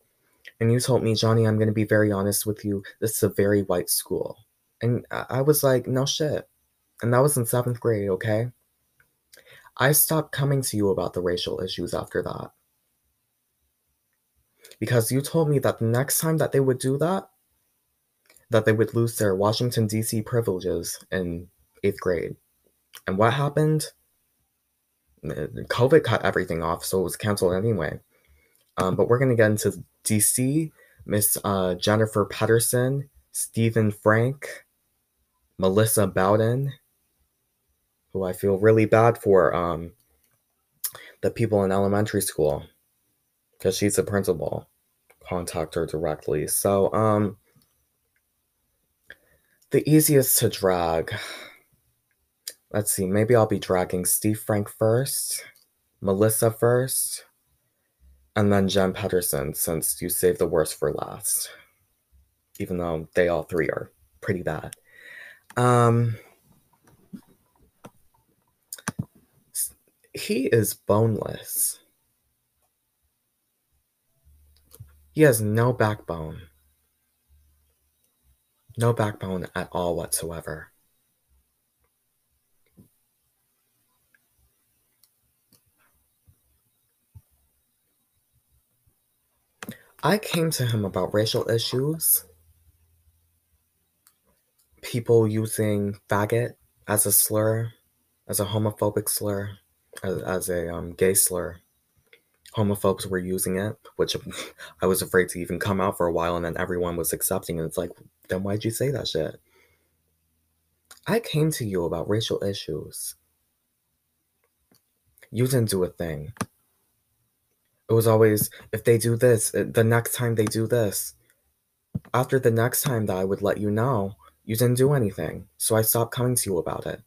And you told me, Johnny, I'm going to be very honest with you. This is a very white school. And I, I was like, no shit. And that was in seventh grade, okay? I stopped coming to you about the racial issues after that. Because you told me that the next time that they would do that, that they would lose their Washington, D C privileges in eighth grade. And what happened? COVID cut everything off, so it was canceled anyway. Um, but we're going to get into D C, Miss uh, Jennifer Patterson, Stephen Frank, Melissa Bowden, who I feel really bad for, um, the people in elementary school. Because she's the principal. Contact her directly. So, um, the easiest to drag. Let's see, maybe I'll be dragging Steve Frank first, Melissa first, and then Jen Patterson, since you saved the worst for last. Even though they all three are pretty bad. Um, he is boneless. He has no backbone. No backbone at all whatsoever. I came to him about racial issues. People using faggot as a slur, as a homophobic slur, as, as a um, gay slur. Homophobes were using it, which I was afraid to even come out for a while, and then everyone was accepting, and it's like, then why'd you say that shit? I came to you about racial issues. You didn't do a thing. It was always, if they do this, the next time they do this, after the next time that I would let you know, you didn't do anything, so I stopped coming to you about it.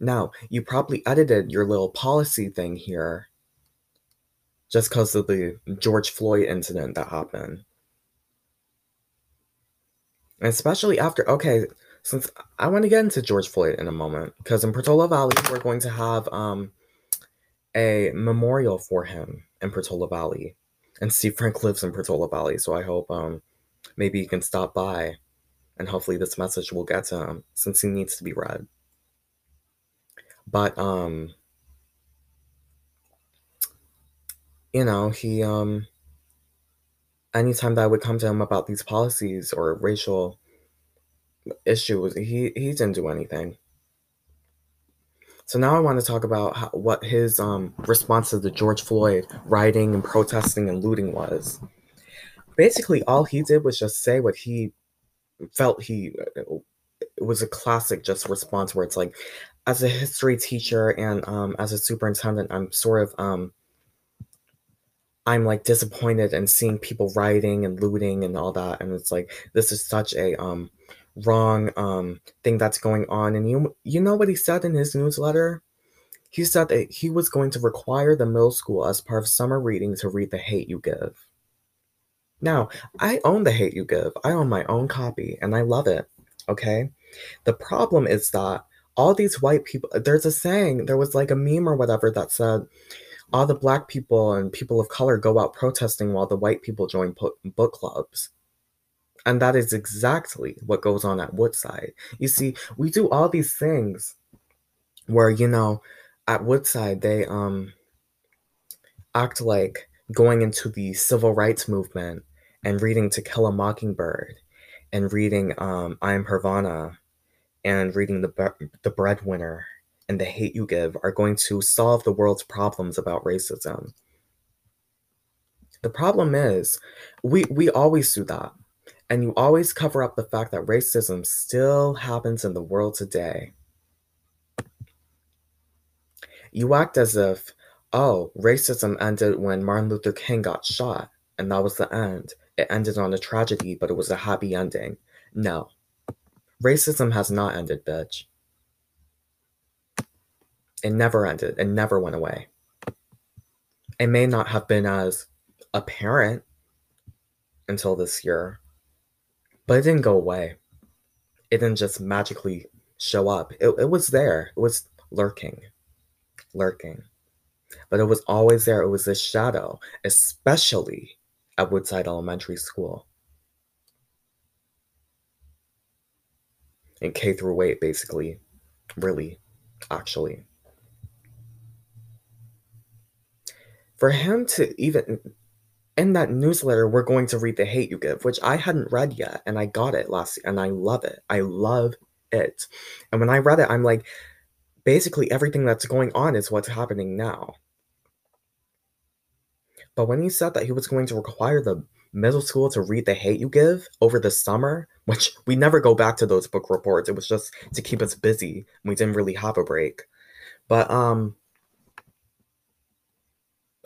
Now, you probably edited your little policy thing here, just because of the George Floyd incident that happened. Especially after, okay, since I want to get into George Floyd in a moment, because in Portola Valley, we're going to have um a memorial for him in Portola Valley. And Steve Frank lives in Portola Valley, so I hope um maybe you can stop by, and hopefully this message will get to him, since he needs to be read. But, um, you know, he, um, anytime that I would come to him about these policies or racial issues, he, he didn't do anything. So now I want to talk about how, what his um, response to the George Floyd rioting and protesting and looting was. Basically, all he did was just say what he felt he, it was a classic just response where it's like, as a history teacher and um, as a superintendent, I'm sort of, um, I'm like disappointed in seeing people rioting and looting and all that. And it's like, this is such a um, wrong um, thing that's going on. And you, you know what he said in his newsletter? He said that he was going to require the middle school as part of summer reading to read The Hate U Give. Now, I own The Hate U Give. I own my own copy, and I love it, okay? The problem is that all these white people, there's a saying, there was like a meme or whatever that said, all the black people and people of color go out protesting while the white people join po- book clubs. And that is exactly what goes on at Woodside. You see, we do all these things where, you know, at Woodside, they um act like going into the civil rights movement and reading To Kill a Mockingbird and reading um, I Am Hervana and reading The Bre- The Breadwinner and The Hate U Give are going to solve the world's problems about racism. The problem is we, we always do that. And you always cover up the fact that racism still happens in the world today. You act as if, oh, racism ended when Martin Luther King got shot, and that was the end. It ended on a tragedy, but it was a happy ending. No. Racism has not ended, bitch. It never ended. It never went away. It may not have been as apparent until this year, but it didn't go away. It didn't just magically show up. It, it was there. It was lurking. Lurking. But it was always there. It was this shadow, especially at Woodside Elementary School. In K through eight, basically. Really, actually. For him to even, in that newsletter, we're going to read The Hate U Give, which I hadn't read yet, and I got it last year, and I love it. I love it. And when I read it, I'm like, basically everything that's going on is what's happening now. But when he said that he was going to require the middle school to read The Hate U Give over the summer, which we never go back to those book reports. It was just to keep us busy. We didn't really have a break. But um,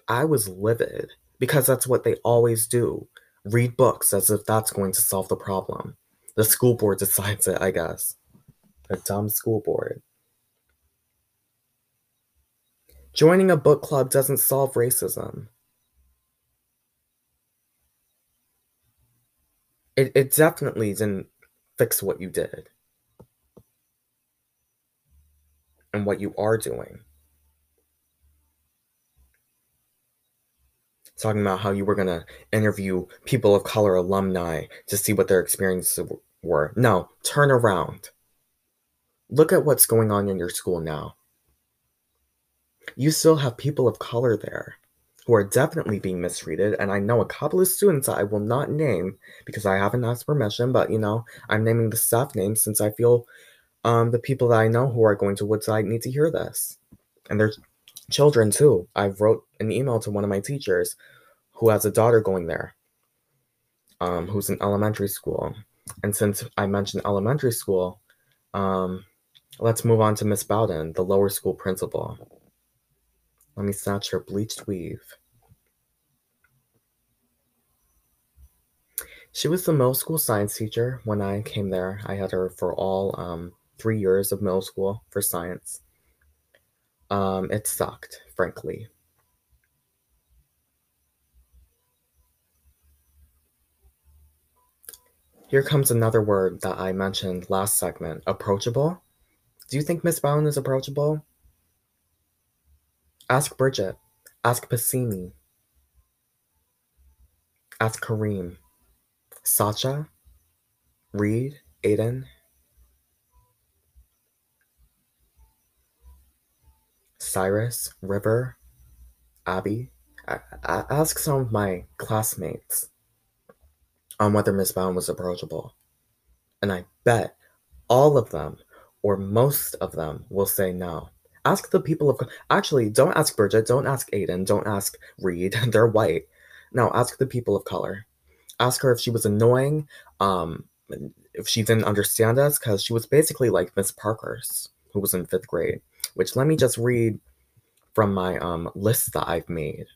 I was livid because that's what they always do. Read books as if that's going to solve the problem. The school board decides it, I guess. A dumb school board. Joining a book club doesn't solve racism. It it definitely didn't fix what you did. And what you are doing. Talking about how you were going to interview people of color alumni to see what their experiences were. No, turn around. Look at what's going on in your school now. You still have people of color there who are definitely being mistreated, and I know a couple of students that I will not name because I haven't asked permission, but, you know, I'm naming the staff names since I feel um, the people that I know who are going to Woodside need to hear this. And their children, too. I wrote an email to one of my teachers who has a daughter going there, um, who's in elementary school. And since I mentioned elementary school, um, let's move on to Miss Bowden, the lower school principal. Let me snatch her bleached weave. She was the middle school science teacher when I came there. I had her for all um, three years of middle school for science. Um, it sucked, frankly. Here comes another word that I mentioned last segment, approachable. Do you think Miss Bowden is approachable? Ask Bridget. Ask Passini. Ask Kareem. Sacha. Reed. Aiden. Cyrus. River. Abby. I, I ask some of my classmates on whether Miss Bowden was approachable. And I bet all of them, or most of them, will say no. Ask the people of... Actually, don't ask Bridget, don't ask Aiden, don't ask Reed. They're white. No, ask the people of color. Ask her if she was annoying, um, if she didn't understand us, because she was basically like Miss Parker's, who was in fifth grade. Which, let me just read from my um list that I've made.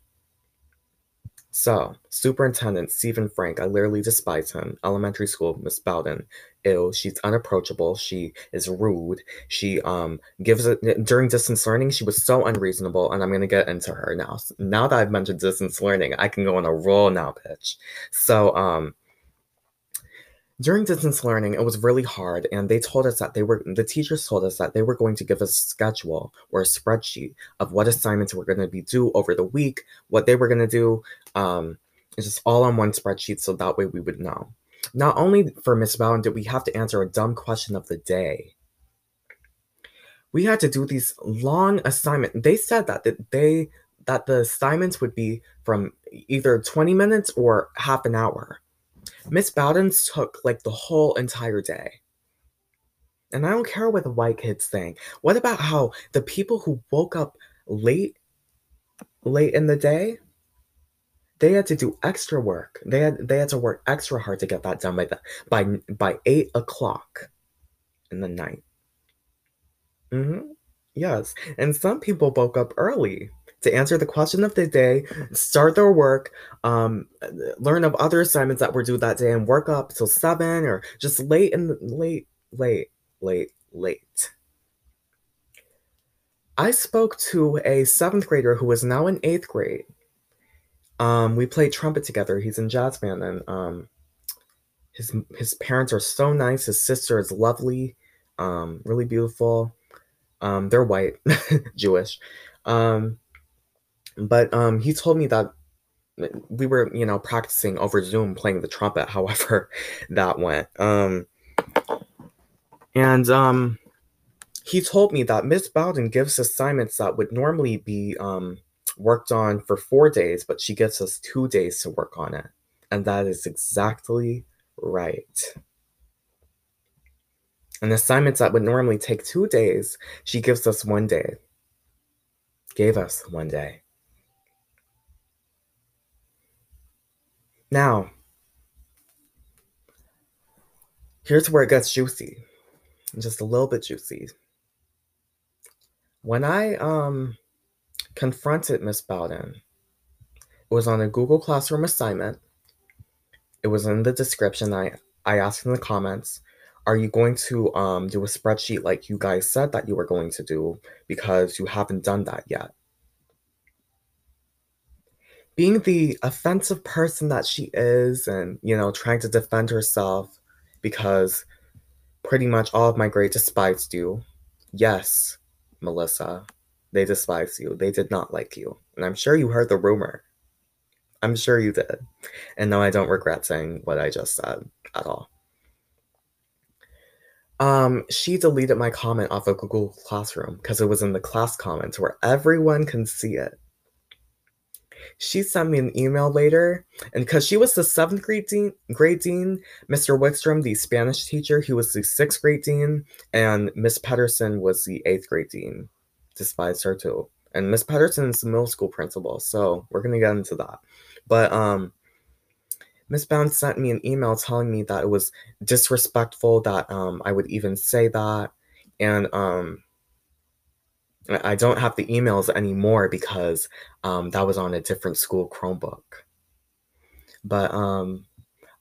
So, Superintendent Stephen Frank, I literally despise him. Elementary school, Miss Bowden, ew, she's unapproachable, she is rude, she um gives it, during distance learning, she was so unreasonable, and I'm going to get into her now. Now that I've mentioned distance learning, I can go on a roll now, bitch. So, um, during distance learning, it was really hard, and they told us that they were, the teachers told us that they were going to give us a schedule or a spreadsheet of what assignments were going to be due over the week, what they were going to do, um, it's just all on one spreadsheet, so that way we would know. Not only for Miss Bowden did we have to answer a dumb question of the day, we had to do these long assignments. They said that they, that the assignments would be from either twenty minutes or half an hour. Miss Bowden's took, like, the whole entire day. And I don't care what the white kids think. What about how the people who woke up late, late in the day, they had to do extra work. They had they had to work extra hard to get that done by the, by by eight o'clock in the night. Mm-hmm. Yes. And some people woke up early to answer the question of the day, start their work, um, learn of other assignments that were due that day, and work up till seven or just late and late, late, late, late. I spoke to a seventh grader who is now in eighth grade. Um, we played trumpet together. He's in jazz band, and um, his his parents are so nice. His sister is lovely, um, really beautiful. Um, they're white, Jewish. Um, But um, he told me that we were, you know, practicing over Zoom, playing the trumpet, however that went. Um, and um, he told me that Miss Bowden gives assignments that would normally be um, worked on for four days, but she gives us two days to work on it. And that is exactly right. And assignments that would normally take two days, she gives us one day. Gave us one day. Now, here's where it gets juicy, just a little bit juicy. When I um, confronted Miss Bowden, it was on a Google Classroom assignment. It was in the description. I, I asked in the comments, are you going to um, do a spreadsheet like you guys said that you were going to do, because you haven't done that yet? Being the offensive person that she is, and, you know, trying to defend herself because pretty much all of my grade despised you. Yes, Melissa, they despised you. They did not like you. And I'm sure you heard the rumor. I'm sure you did. And no, I don't regret saying what I just said at all. Um, she deleted my comment off of Google Classroom because it was in the class comments where everyone can see it. She sent me an email later, and because she was the seventh grade dean, grade dean, Mister Wickstrom, the Spanish teacher, he was the sixth grade dean, and Miss Patterson was the eighth grade dean. Despised her too. And Miss Patterson is the middle school principal, so we're gonna get into that. But um, Miss Bowden sent me an email telling me that it was disrespectful that um I would even say that, and um. I don't have the emails anymore because um, that was on a different school Chromebook. But um,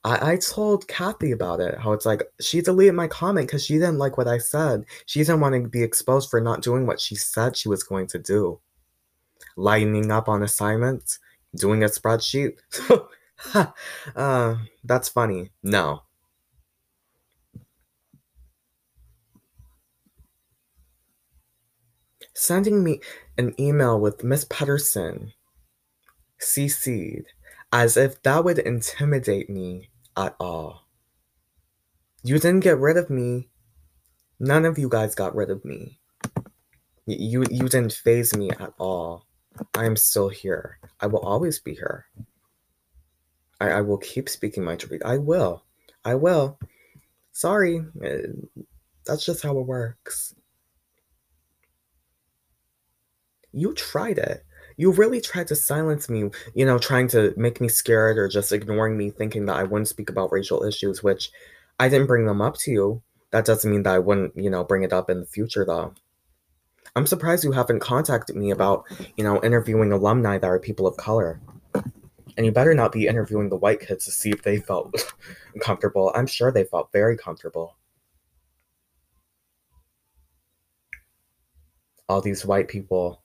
I-, I told Kathy about it, how it's like, she deleted my comment because she didn't like what I said. She didn't want to be exposed for not doing what she said she was going to do. Lining up on assignments, doing a spreadsheet. uh, that's funny. No, sending me an email with Miss Patterson C C'd, as if that would intimidate me at all. You didn't get rid of me. None of you guys got rid of me. You, you didn't faze me at all. I am still here. I will always be here. I, I will keep speaking my truth. I will. I will. Sorry. That's just how it works. You tried it. You really tried to silence me, you know, trying to make me scared or just ignoring me, thinking that I wouldn't speak about racial issues, which I didn't bring them up to you. That doesn't mean that I wouldn't, you know, bring it up in the future, though. I'm surprised you haven't contacted me about, you know, interviewing alumni that are people of color. And you better not be interviewing the white kids to see if they felt comfortable. I'm sure they felt very comfortable. All these white people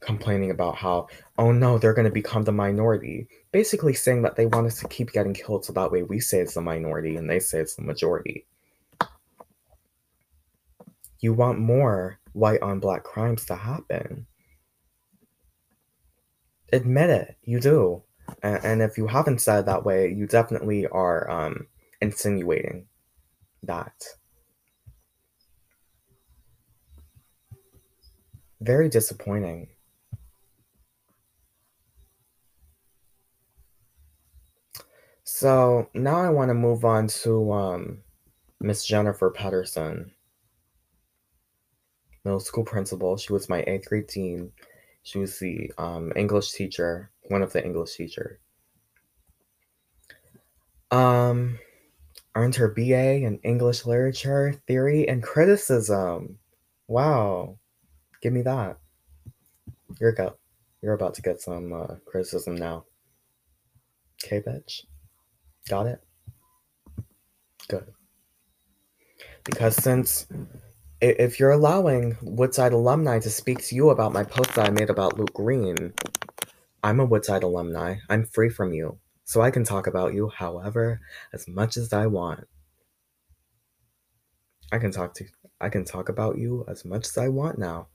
complaining about how, oh no, they're going to become the minority. Basically saying that they want us to keep getting killed so that way we say it's the minority and they say it's the majority. You want more white on black crimes to happen. Admit it, you do. And, and if you haven't said it that way, you definitely are um, insinuating that. Very disappointing. So now I want to move on to um, Miss Jennifer Patterson, middle school principal. She was my eighth grade dean. She was the um, English teacher, one of the English teachers. Um, earned her B A in English literature, theory, and criticism. Wow. Give me that. You're, go- You're about to get some uh, criticism now. Okay, bitch. Got it? Good. Because since... if you're allowing Woodside alumni to speak to you about my post that I made about Luke Green, I'm a Woodside alumni. I'm free from you. So I can talk about you however, as much as I want. I can talk to I can talk about you as much as I want now.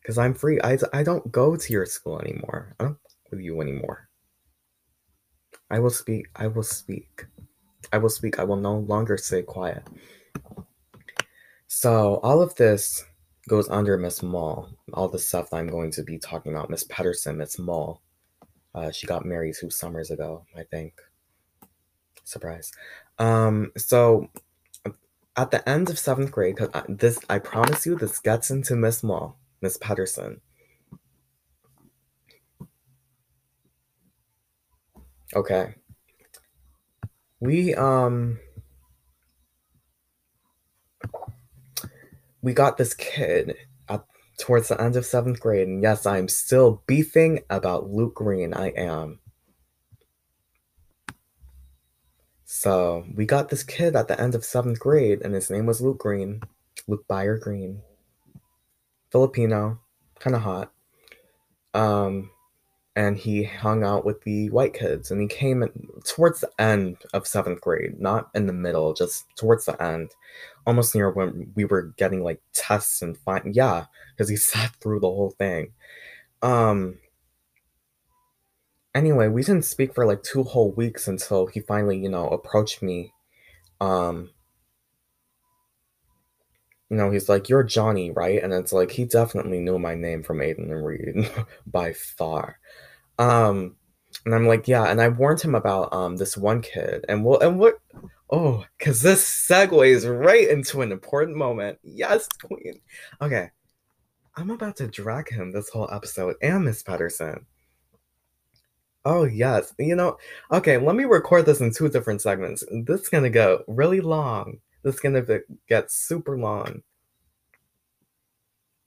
Because I'm free. I, I don't go to your school anymore. I don't talk with you anymore. I will speak. I will speak. I will speak. I will no longer stay quiet. So all of this goes under Miss Mall, all the stuff that I'm going to be talking about. Miss Patterson, Miss Mall. Uh, she got married two summers ago, I think. Surprise. Um, so at the end of seventh grade, cause I, this I promise you, this gets into Miss Mall, Miss Patterson. Okay. We, um... we got this kid at, towards the end of seventh grade, and yes, I'm still beefing about Luke Green. I am. So we got this kid at the end of seventh grade, and his name was Luke Green, Luke Byer Green, Filipino, kind of hot. Um, and he hung out with the white kids, and he came in, towards the end of seventh grade, not in the middle, just towards the end, almost near when we were getting, like, tests and fine, yeah, because he sat through the whole thing. Um, anyway, we didn't speak for, like, two whole weeks until he finally, you know, approached me. Um, you know, he's like, "You're Johnny, right?" And it's like, he definitely knew my name from Aiden and Reed, by far. Um, and I'm like, yeah, and I warned him about um this one kid, and we'll, and what, oh, because this segues right into an important moment. Yes, queen. Okay, I'm about to drag him this whole episode, and Miss Patterson. Oh, yes, you know, okay, let me record this in two different segments. This is going to go really long. This is going to get super long.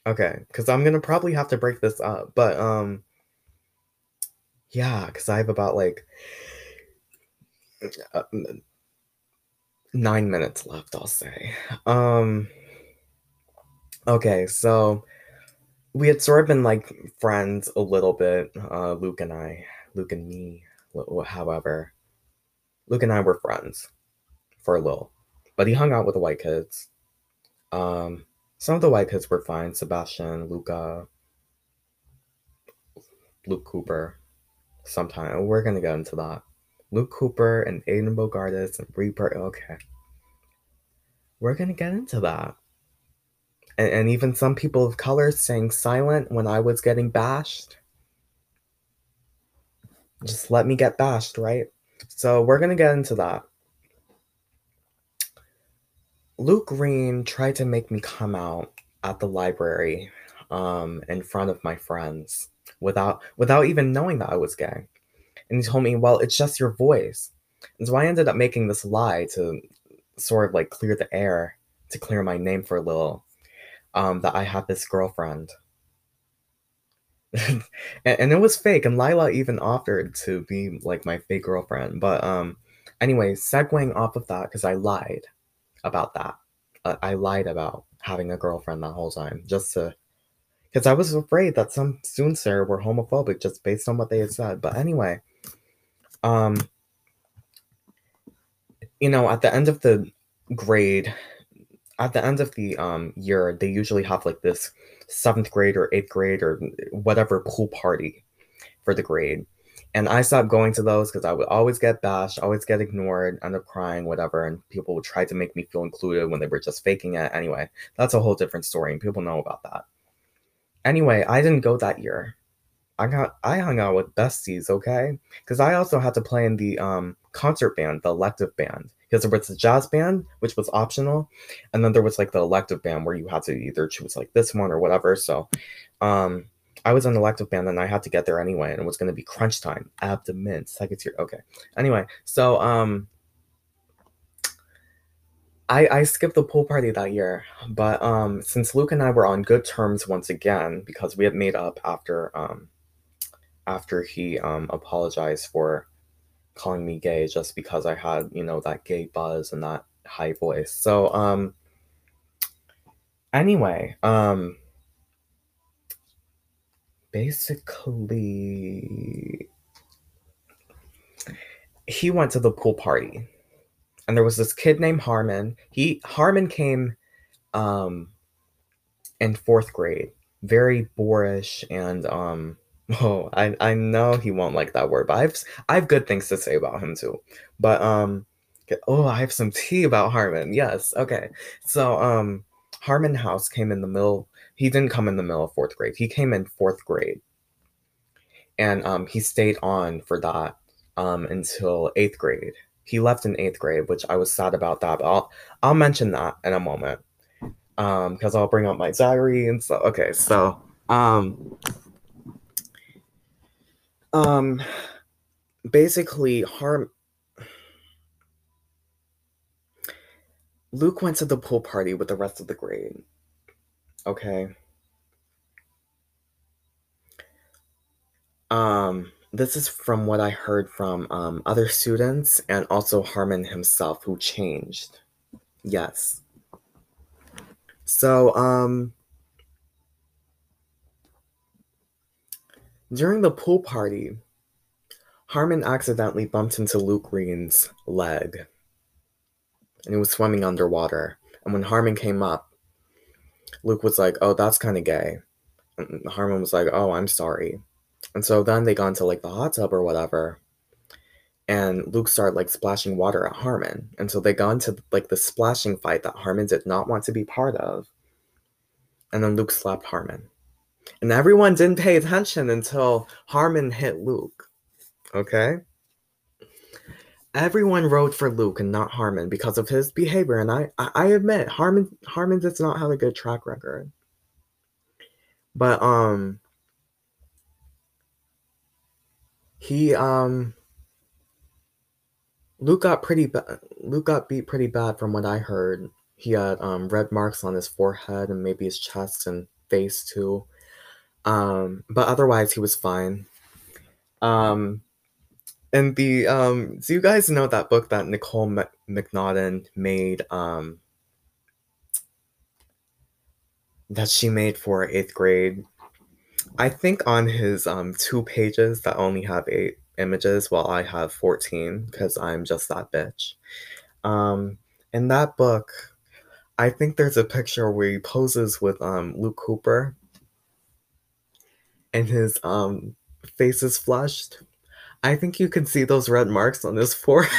Okay, because I'm going to probably have to break this up. But, um, yeah, because I have about, like, uh, nine minutes left, I'll say. Um, okay, so we had sort of been, like, friends a little bit, uh, Luke and I, Luke and me, however. Luke and I were friends for a little. But he hung out with the white kids. Um, Some of the white kids were fine. Sebastian, Luca, Luke Cooper. Sometime. We're going to get into that. Luke Cooper and Aiden Bogartis and Reed Perkins. Okay. We're going to get into that. And, and even some people of color staying silent when I was getting bashed. Just let me get bashed, right? So we're going to get into that. Luke Green tried to make me come out at the library um, in front of my friends without without even knowing that I was gay. And he told me, well, it's just your voice. And so I ended up making this lie to sort of like clear the air, to clear my name for a little, um, that I had this girlfriend. and, and it was fake. And Lila even offered to be like my fake girlfriend. But um, anyway, segueing off of that, because I lied about that. Uh, I lied about having a girlfriend that whole time, just to, because I was afraid that some students there were homophobic just based on what they had said. But anyway, um, you know, at the end of the grade, at the end of the um year, they usually have like this seventh grade or eighth grade or whatever pool party for the grade. And I stopped going to those because I would always get bashed, always get ignored, end up crying, whatever. And people would try to make me feel included when they were just faking it. Anyway, that's a whole different story, and people know about that. Anyway, I didn't go that year. I got I hung out with besties, okay? Because I also had to play in the um concert band, the elective band. Because there was the jazz band, which was optional. And then there was like the elective band where you had to either choose like this one or whatever. So, um... I was on elective band and I had to get there anyway, and it was going to be crunch time, abdomen, second tier. Okay. Anyway, so um, I I skipped the pool party that year, but um, since Luke and I were on good terms once again, because we had made up after um, after he um apologized for calling me gay just because I had, you know, that gay buzz and that high voice. So um, anyway um. Basically, he went to the pool party, and there was this kid named Harmon. He Harmon came um, in fourth grade, very boorish, and um, oh, I I know he won't like that word, but I've I've good things to say about him too. But um, oh, I have some tea about Harmon. Yes, okay. So um, Harmon House came in the middle. He didn't come in the middle of fourth grade. He came in fourth grade. And um, he stayed on for that um, until eighth grade. He left in eighth grade, which I was sad about that. But I'll, I'll mention that in a moment. Because um, I'll bring up my diary and stuff. Okay, so. Um, um, basically, harm. Luke went to the pool party with the rest of the grade. Okay. Um, this is from what I heard from um, other students and also Harmon himself, who changed. Yes. So, um, during the pool party, Harmon accidentally bumped into Luke Green's leg, and he was swimming underwater. And when Harmon came up, Luke was like, oh, that's kind of gay. And Harmon was like, oh, I'm sorry. And so then they got into, like, the hot tub or whatever. And Luke started, like, splashing water at Harmon. And so they got into, like, the splashing fight that Harmon did not want to be part of. And then Luke slapped Harmon. And everyone didn't pay attention until Harmon hit Luke. Okay? Everyone rode for Luke and not Harmon because of his behavior. And I I admit, Harmon Harmon does not have a good track record. But um he um Luke got pretty ba- Luke got beat pretty bad from what I heard. He had um red marks on his forehead and maybe his chest and face too. Um but otherwise he was fine. Um And the, um, do you guys know that book that Nicole M- McNaughton made, um, that she made for eighth grade? I think on his, um, two pages that only have eight images, while I have fourteen, because I'm just that bitch. Um, in that book, I think there's a picture where he poses with um Luke Cooper and his um face is flushed. I think you can see those red marks on his forehead.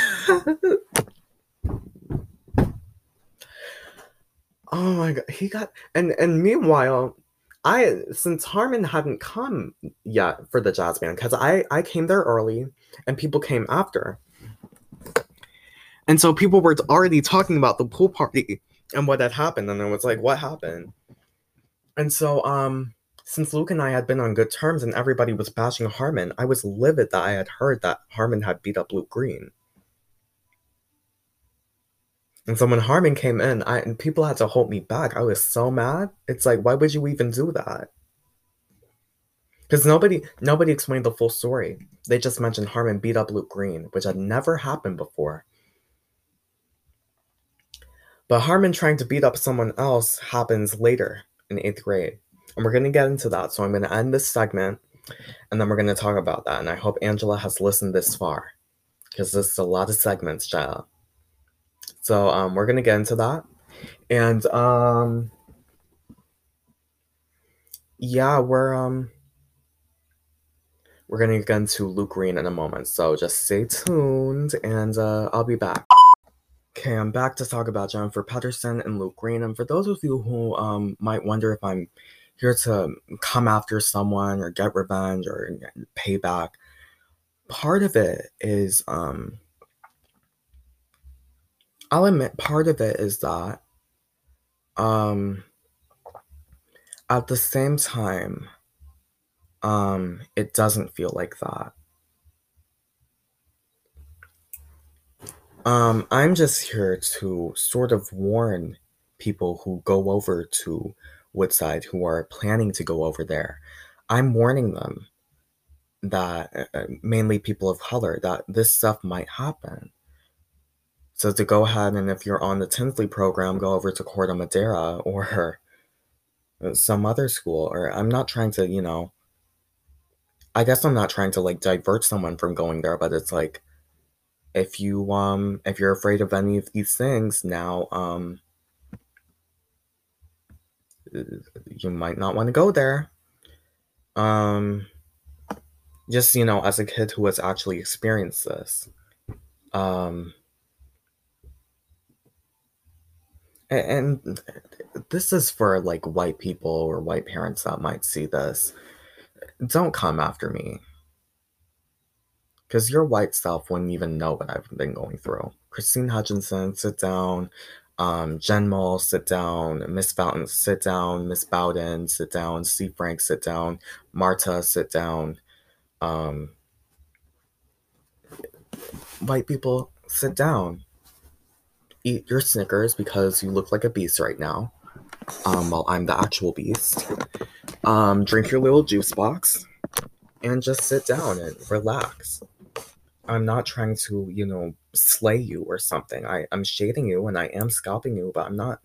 Oh my God, he got, and, and meanwhile, I, since Harmon hadn't come yet for the jazz band, because I, I came there early and people came after. And so people were already talking about the pool party and what had happened. And I was like, what happened? And so, um, since Luke and I had been on good terms and everybody was bashing Harmon, I was livid that I had heard that Harmon had beat up Luke Green. And so when Harmon came in, I and people had to hold me back. I was so mad. It's like, why would you even do that? Because nobody nobody explained the full story. They just mentioned Harmon beat up Luke Green, which had never happened before. But Harmon trying to beat up someone else happens later in eighth grade. And we're going to get into that. So I'm going to end this segment, and then we're going to talk about that. And I hope Angela has listened this far, because this is a lot of segments, child. So um, we're going to get into that. And um, yeah, we're um, we're going to get into Luke Green in a moment. So just stay tuned, and uh, I'll be back. Okay, I'm back to talk about Jennifer Patterson and Luke Green. And for those of you who um, might wonder if I'm here to come after someone or get revenge or pay back, part of it is... Um, I'll admit, part of it is that, um, at the same time, um, it doesn't feel like that. Um, I'm just here to sort of warn people who go over to Woodside, who are planning to go over there. I'm warning them that, uh, mainly people of color, that this stuff might happen. So to go ahead, and if you're on the Tinsley program, go over to Corte Madera or some other school. Or I'm not trying to, you know, I guess I'm not trying to like divert someone from going there, but it's like, if you, um, if you're afraid of any of these things now, um, you might not want to go there. Um, just, you know, as a kid who has actually experienced this, um, and this is for, like, white people or white parents that might see this. Don't come after me. Because your white self wouldn't even know what I've been going through. Christine Hutchinson, sit down. Um, Jen Mull, sit down. Miss Fountain, sit down. Miss Bowden, sit down. C. Frank, sit down. Marta, sit down. Um, white people, sit down. Eat your Snickers because you look like a beast right now. Um, while I'm the actual beast. Um, drink your little juice box and just sit down and relax. I'm not trying to, you know, slay you or something. I, I'm shading you and I am scalping you, but I'm not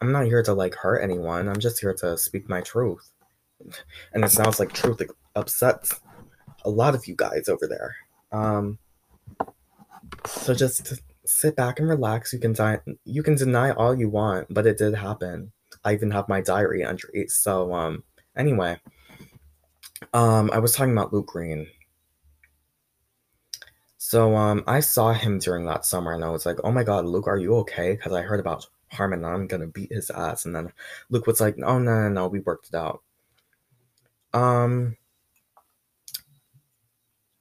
I'm not here to like hurt anyone. I'm just here to speak my truth. And it sounds like truth upsets a lot of you guys over there. Um, so just sit back and relax. You can die. You can deny all you want, but it did happen. I even have my diary entry. So, um, anyway, um, I was talking about Luke Green. So, um, I saw him during that summer, and I was like, "Oh my God, Luke, are you okay?" Because I heard about Harmon, and I'm gonna beat his ass. And then Luke was like, "Oh no, no, no, we worked it out." Um,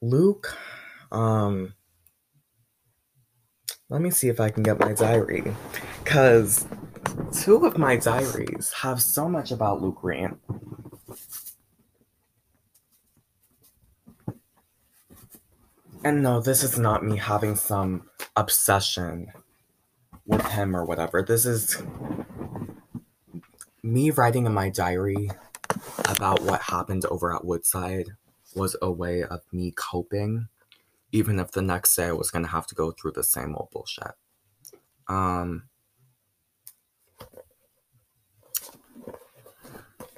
Luke, um. Let me see if I can get my diary, because two of my diaries have so much about Luke Green. And no, this is not me having some obsession with him or whatever. This is me writing in my diary about what happened over at Woodside was a way of me coping. Even if the next day I was going to have to go through the same old bullshit. Um,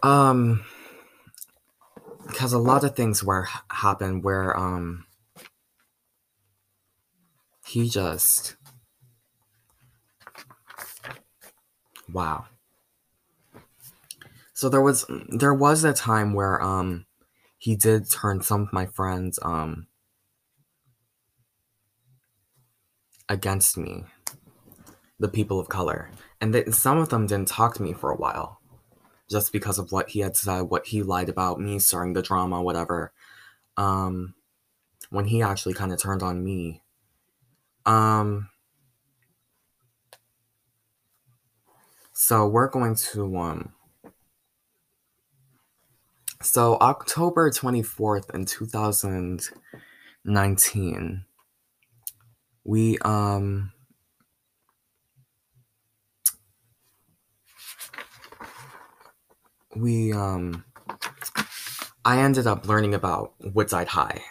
um, because a lot of things were happened where, um, he just, Wow. So there was there was a time where um he did turn some of my friends um against me, the people of color, and th- some of them didn't talk to me for a while, just because of what he had said, what he lied about me, starting the drama, whatever. Um, when he actually kind of turned on me, um. So we're going to um. So October twenty-fourth in two thousand nineteen, we um. We, um, I ended up learning about Woodside High.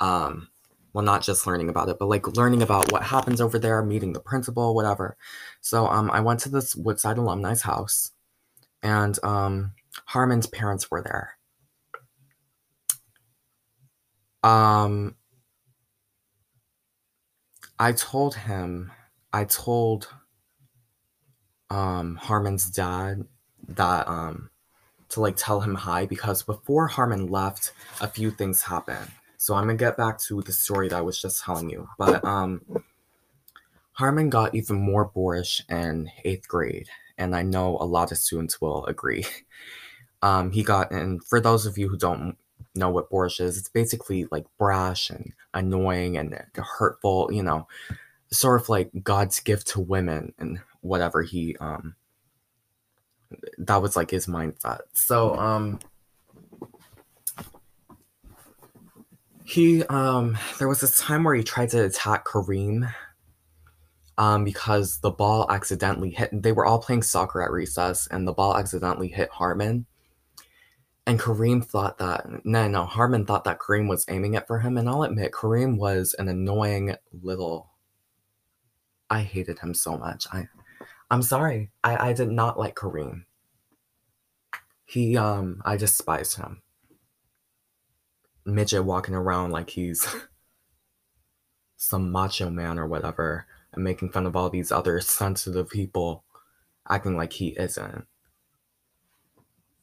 Um, well, not just learning about it, but like learning about what happens over there, meeting the principal, whatever. So, um, I went to this Woodside alumni's house, and, um, Harmon's parents were there. Um, I told him, I told, um, Harmon's dad that um to like tell him hi, because before Harmon left, a few things happened. So I'm gonna get back to the story that I was just telling you. But um Harmon got even more boorish in eighth grade, and I know a lot of students will agree. Um he got, and for those of you who don't know what boorish is, it's basically like brash and annoying and hurtful, you know, sort of like God's gift to women and whatever. He um that was like his mindset. So um he um there was this time where he tried to attack Kareem um because the ball accidentally hit, they were all playing soccer at recess, and the ball accidentally hit Harmon, and Kareem thought that no no Harmon thought that Kareem was aiming it for him. And I'll admit, Kareem was an annoying little, I hated him so much. I I'm sorry. I, I did not like Kareem. He, um, I despised him. Midget walking around like he's some macho man or whatever, and making fun of all these other sensitive people, acting like he isn't.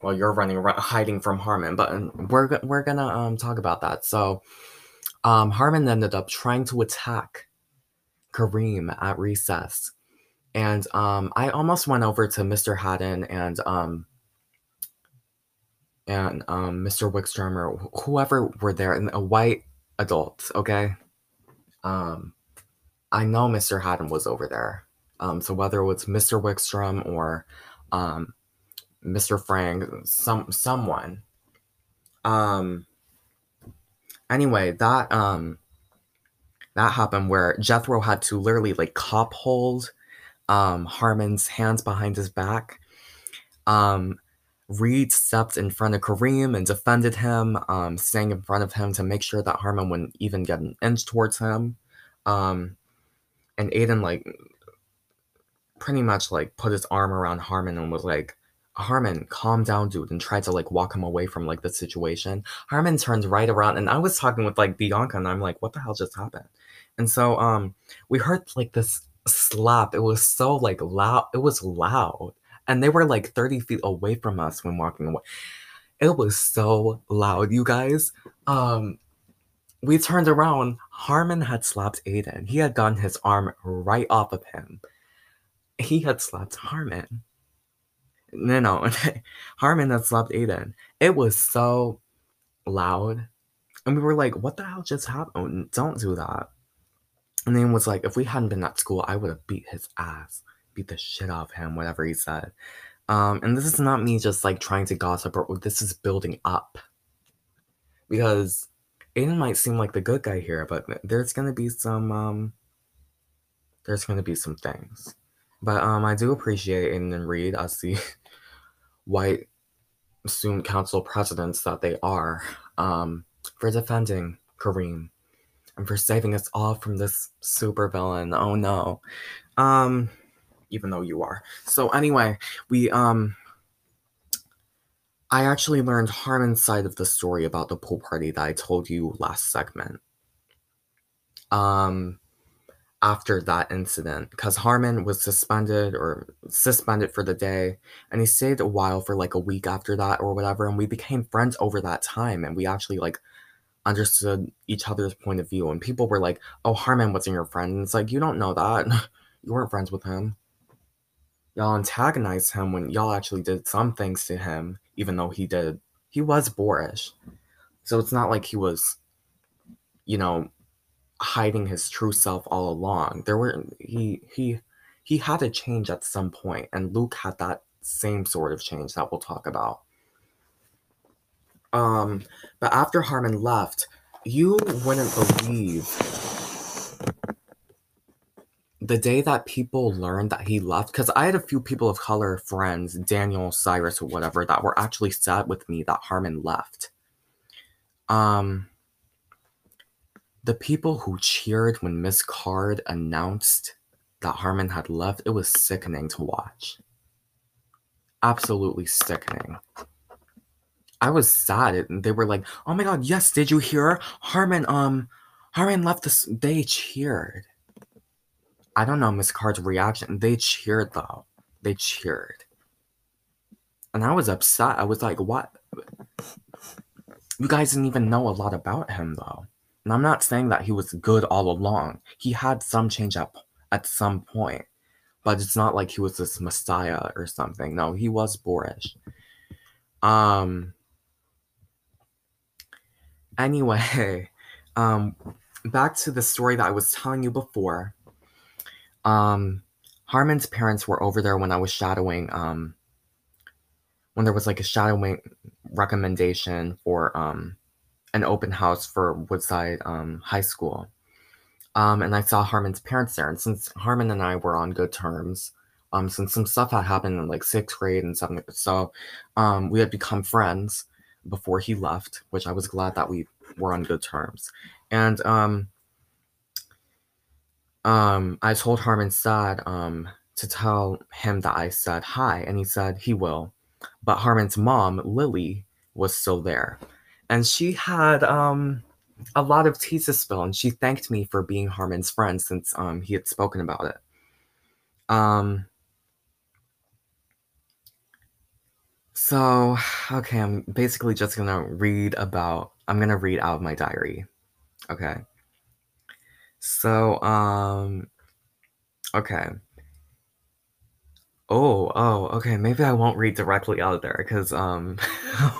Well, you're running around hiding from Harmon, but we're, we're gonna, um, talk about that. So, um, Harmon ended up trying to attack Kareem at recess. And um, I almost went over to Mister Haddon and um, and um, Mister Wickstrom or wh- whoever were there, and a white adult, okay? Um, I know Mister Haddon was over there. Um, so whether it was Mister Wickstrom or um, Mister Frank, some someone. Um, anyway, that um, that happened where Jethro had to literally like cop hold Um, Harmon's hands behind his back. Um, Reed stepped in front of Kareem and defended him, um, staying in front of him to make sure that Harmon wouldn't even get an inch towards him. Um, and Aiden, like, pretty much, like, put his arm around Harmon and was like, Harmon, calm down, dude, and tried to, like, walk him away from, like, the situation. Harmon turned right around, and I was talking with, like, Bianca, and I'm like, what the hell just happened? And so, um, we heard, like, this slap. It was so like loud. It was loud, and they were like thirty feet away from us when walking away. It was so loud, you guys. Um we turned around. Harmon had slapped Aiden. He had gotten his arm right off of him. He had slapped Harmon. No, no. Harmon had slapped Aiden. It was so loud, and we were like, what the hell just happened? Don't do that. And then was like, if we hadn't been at school, I would have beat his ass, beat the shit out of him, whatever he said. Um, and this is not me just like trying to gossip, or this is building up. Because Aiden might seem like the good guy here, but there's gonna be some, um, there's gonna be some things. But um, I do appreciate Aiden and Reed as the white student council presidents that they are, um, for defending Kareem. And for saving us all from this supervillain. Oh no. Um, even though you are. So anyway, we, um, I actually learned Harmon's side of the story about the pool party that I told you last segment. Um, after that incident, because Harmon was suspended or suspended for the day, and he stayed a while for like a week after that or whatever, and we became friends over that time, and we actually like understood each other's point of view, and people were like, oh, Harmon wasn't your friend, and it's like, you don't know that. You weren't friends with him. Y'all antagonized him when y'all actually did some things to him, even though he did he was boorish, so it's not like he was, you know, hiding his true self all along. There were he he he had a change at some point, and Luke had that same sort of change that we'll talk about. Um, but after Harmon left, you wouldn't believe the day that people learned that he left, because I had a few people of color friends, Daniel, Cyrus, or whatever, that were actually sad with me that Harmon left. Um. The people who cheered when Miss Card announced that Harmon had left, it was sickening to watch. Absolutely sickening. I was sad. And they were like, oh my God, yes, did you hear? Harmon, um, Harmon left this. They cheered. I don't know Miss Card's reaction. They cheered, though. They cheered. And I was upset. I was like, what? You guys didn't even know a lot about him, though. And I'm not saying that he was good all along. He had some change up at some point. But it's not like he was this messiah or something. No, he was boorish. Um. Anyway, um, back to the story that I was telling you before. Um, Harmon's parents were over there when I was shadowing, um, when there was like a shadowing recommendation for, um, an open house for Woodside um, High School. Um, and I saw Harmon's parents there. And since Harmon and I were on good terms, um, since some stuff had happened in like sixth grade and seventh, so um, we had become friends before he left, which I was glad that we were on good terms. And um, um, I told Harmon's dad um, to tell him that I said hi, and he said he will. But Harmon's mom, Lily, was still there. And she had um, a lot of tea to spill, and she thanked me for being Harmon's friend since um, he had spoken about it. Um, so, okay, I'm basically just going to read about, I'm going to read out of my diary. Okay. So, um, okay. Oh, oh, okay, maybe I won't read directly out of there, because, um,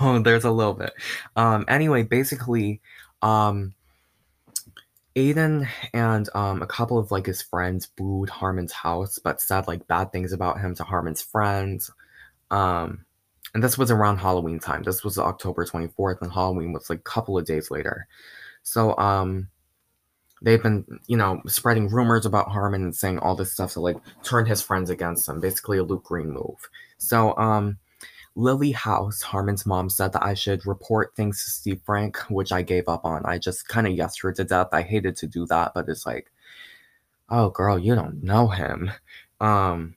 oh, there's a little bit. Um, anyway, basically, um, Aiden and, um, a couple of, like, his friends booed Harmon's house, but said, like, bad things about him to Harmon's friends, um, and this was around Halloween time. This was October twenty-fourth, and Halloween was, like, a couple of days later. So, um... they've been, you know, spreading rumors about Harmon and saying all this stuff to, like, turn his friends against him. Basically a Luke Green move. So, um, Lily House, Harmon's mom, said that I should report things to Steve Frank, which I gave up on. I just kind of yessed her to death. I hated to do that, but it's like, oh, girl, you don't know him. Um,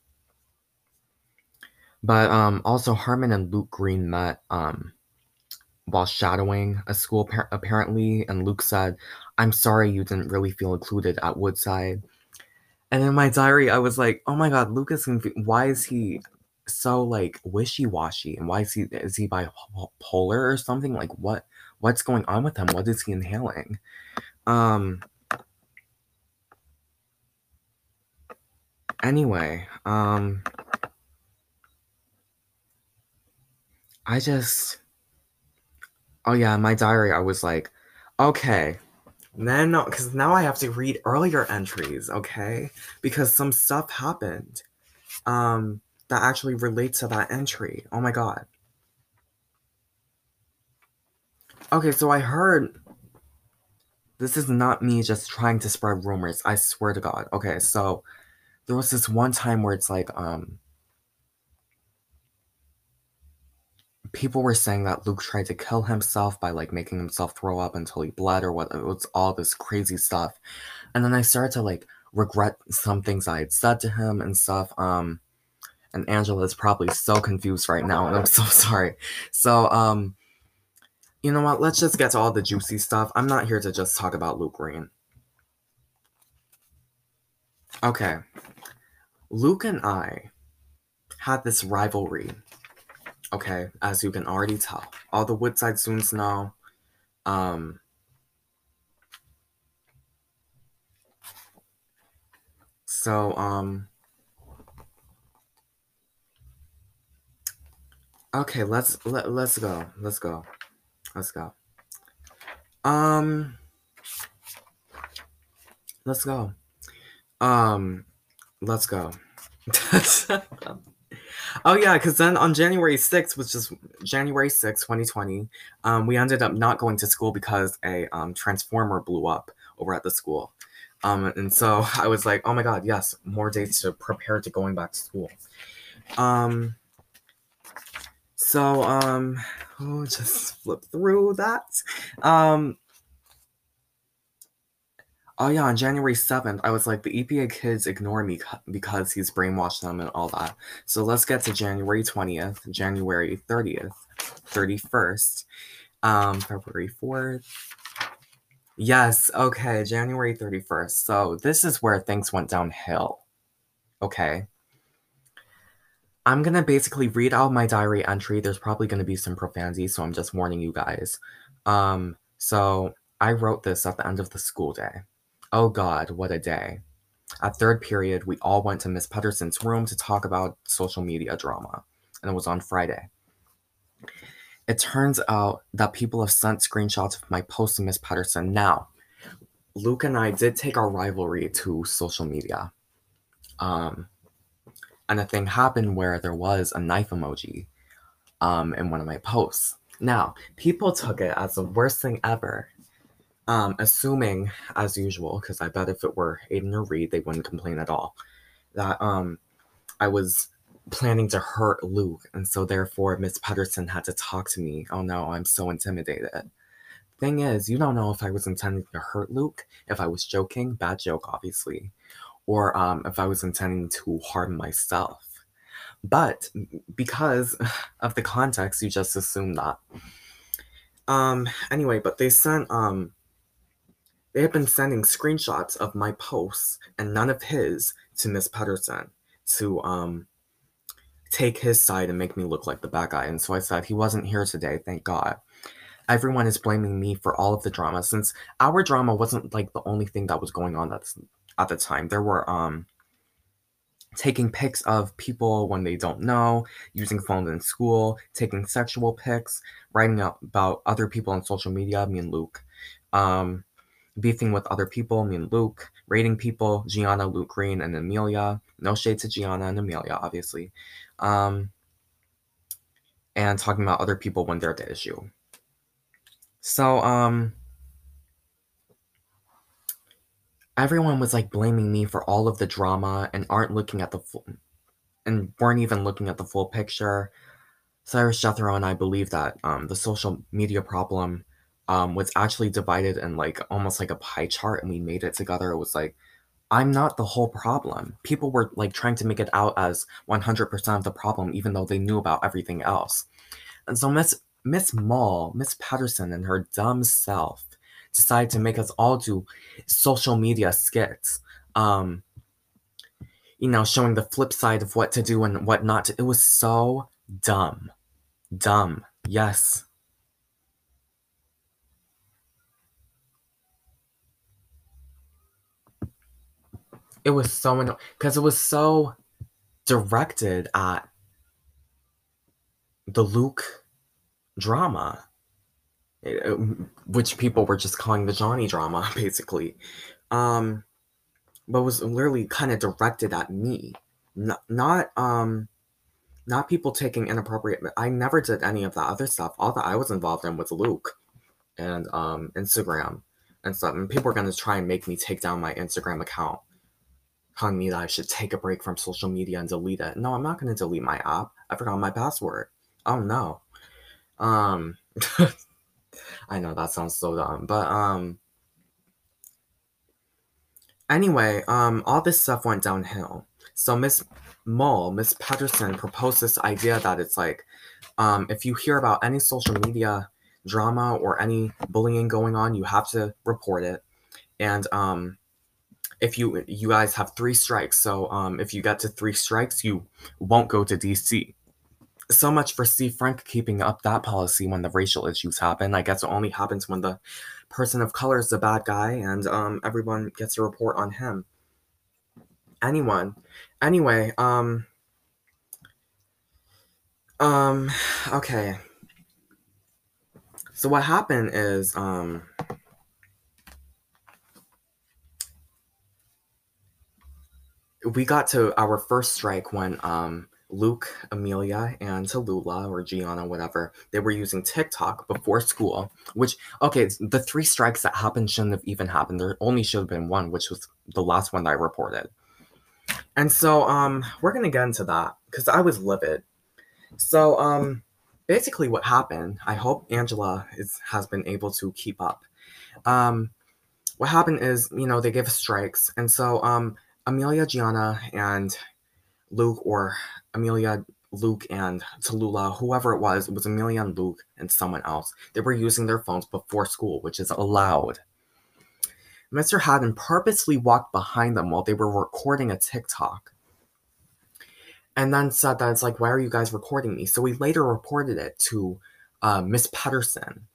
but, um, also Harmon and Luke Green met, um, while shadowing a school, apparently, and Luke said, I'm sorry you didn't really feel included at Woodside. And in my diary, I was like, oh my God, Luke is conf- why is he so, like, wishy-washy? And why is he, is he bipolar or something? Like, what, what's going on with him? What is he inhaling? Um, anyway, um, I just, oh yeah, in my diary, I was like, okay, then, no, because now I have to read earlier entries, okay? Because some stuff happened um, that actually relates to that entry. Oh my God. Okay, so I heard, this is not me just trying to spread rumors, I swear to God. Okay, so there was this one time where it's like, um, people were saying that Luke tried to kill himself by, like, making himself throw up until he bled or what. It was all this crazy stuff. And then I started to, like, regret some things I had said to him and stuff. Um, and Angela's probably so confused right now, and I'm so sorry. So, um, you know what? Let's just get to all the juicy stuff. I'm not here to just talk about Luke Green. Okay. Luke and I had this rivalry. Okay, as you can already tell. All the Woodside students know. Um, so, um... Okay, let's, let, let's go. Let's go. Let's go. Um... Let's go. Um, let's go. Oh, yeah, because then on January sixth, which is January sixth, twenty twenty, um, we ended up not going to school because a um, transformer blew up over at the school. Um, and so I was like, oh, my God, yes, more dates to prepare to going back to school. Um, so um, oh, just flip through that. Um, Oh, yeah, on January seventh, I was like, the E P A kids ignore me because he's brainwashed them and all that. So let's get to January twentieth, January thirtieth, thirty-first, um, February fourth. Yes, okay, January thirty-first. So this is where things went downhill, okay? I'm going to basically read out my diary entry. There's probably going to be some profanity, so I'm just warning you guys. Um, so I wrote this at the end of the school day. Oh God, what a day. At third period, we all went to Miss Patterson's room to talk about social media drama, and it was on Friday. It turns out that people have sent screenshots of my post to Miss Patterson. Now, Luke and I did take our rivalry to social media, um, and a thing happened where there was a knife emoji um, in one of my posts. Now, people took it as the worst thing ever. Um, assuming, as usual, because I bet if it were Aiden or Reed, they wouldn't complain at all, that um, I was planning to hurt Luke, and so therefore Miss Patterson had to talk to me. Oh no, I'm so intimidated. Thing is, you don't know if I was intending to hurt Luke, if I was joking, bad joke, obviously, or um, if I was intending to harm myself. But because of the context, you just assume that. Um, anyway, but they sent, um... They had been sending screenshots of my posts and none of his to Miss Patterson to um, take his side and make me look like the bad guy. And so I said, he wasn't here today, thank God. Everyone is blaming me for all of the drama, since our drama wasn't like the only thing that was going on at, at the time. There were um, taking pics of people when they don't know, using phones in school, taking sexual pics, writing up about other people on social media, me and Luke. Um... Beefing with other people, me and Luke, rating people, Gianna, Luke Green, and Amelia. No shade to Gianna and Amelia, obviously. Um, and talking about other people when they're the issue. So, um, everyone was like blaming me for all of the drama and aren't looking at the full, and weren't even looking at the full picture. Cyrus, Jethro, and I believe that um, the social media problem Um, was actually divided in like almost like a pie chart, and we made it together. It was like, I'm not the whole problem. People were like trying to make it out as one hundred percent of the problem, even though they knew about everything else. And so Miss Miss Mall, Miss Patterson and her dumb self decided to make us all do social media skits, um, you know, showing the flip side of what to do and what not to. It was so dumb. Dumb. Yes. It was so annoying, because it was so directed at the Luke drama, it, it, which people were just calling the Johnny drama, basically. Um, but was literally kind of directed at me. Not, not, um, not people taking inappropriate... I never did any of that other stuff. All that I was involved in was Luke and um, Instagram and stuff. And people were going to try and make me take down my Instagram account, telling me that I should take a break from social media and delete it. No, I'm not going to delete my app. I forgot my password. Oh, no. Um, I know that sounds so dumb, but, um, anyway, um, all this stuff went downhill. So Miss Mull, Miss Patterson proposed this idea that it's like, um, if you hear about any social media drama or any bullying going on, you have to report it. And, um, if you you guys have three strikes, so um, if you get to three strikes, you won't go to D C. So much for C. Frank keeping up that policy when the racial issues happen. I guess it only happens when the person of color is the bad guy, and um, everyone gets a report on him. Anyone. Anyway, um... Um, okay. So what happened is, um... we got to our first strike when, um... Luke, Amelia, and Tallulah, or Gianna, whatever, they were using TikTok before school, which, okay, the three strikes that happened shouldn't have even happened. There only should have been one, which was the last one that I reported. And so, um, we're going to get into that, because I was livid. So, um, basically what happened, I hope Angela is, has been able to keep up. Um, what happened is, you know, they gave us strikes, and so, um, Amelia, Gianna, and Luke, or Amelia, Luke, and Tallulah, whoever it was, it was Amelia and Luke and someone else. They were using their phones before school, which is allowed. Mister Haddon purposely walked behind them while they were recording a TikTok and then said that it's like, why are you guys recording me? So we later reported it to uh, Miss Patterson.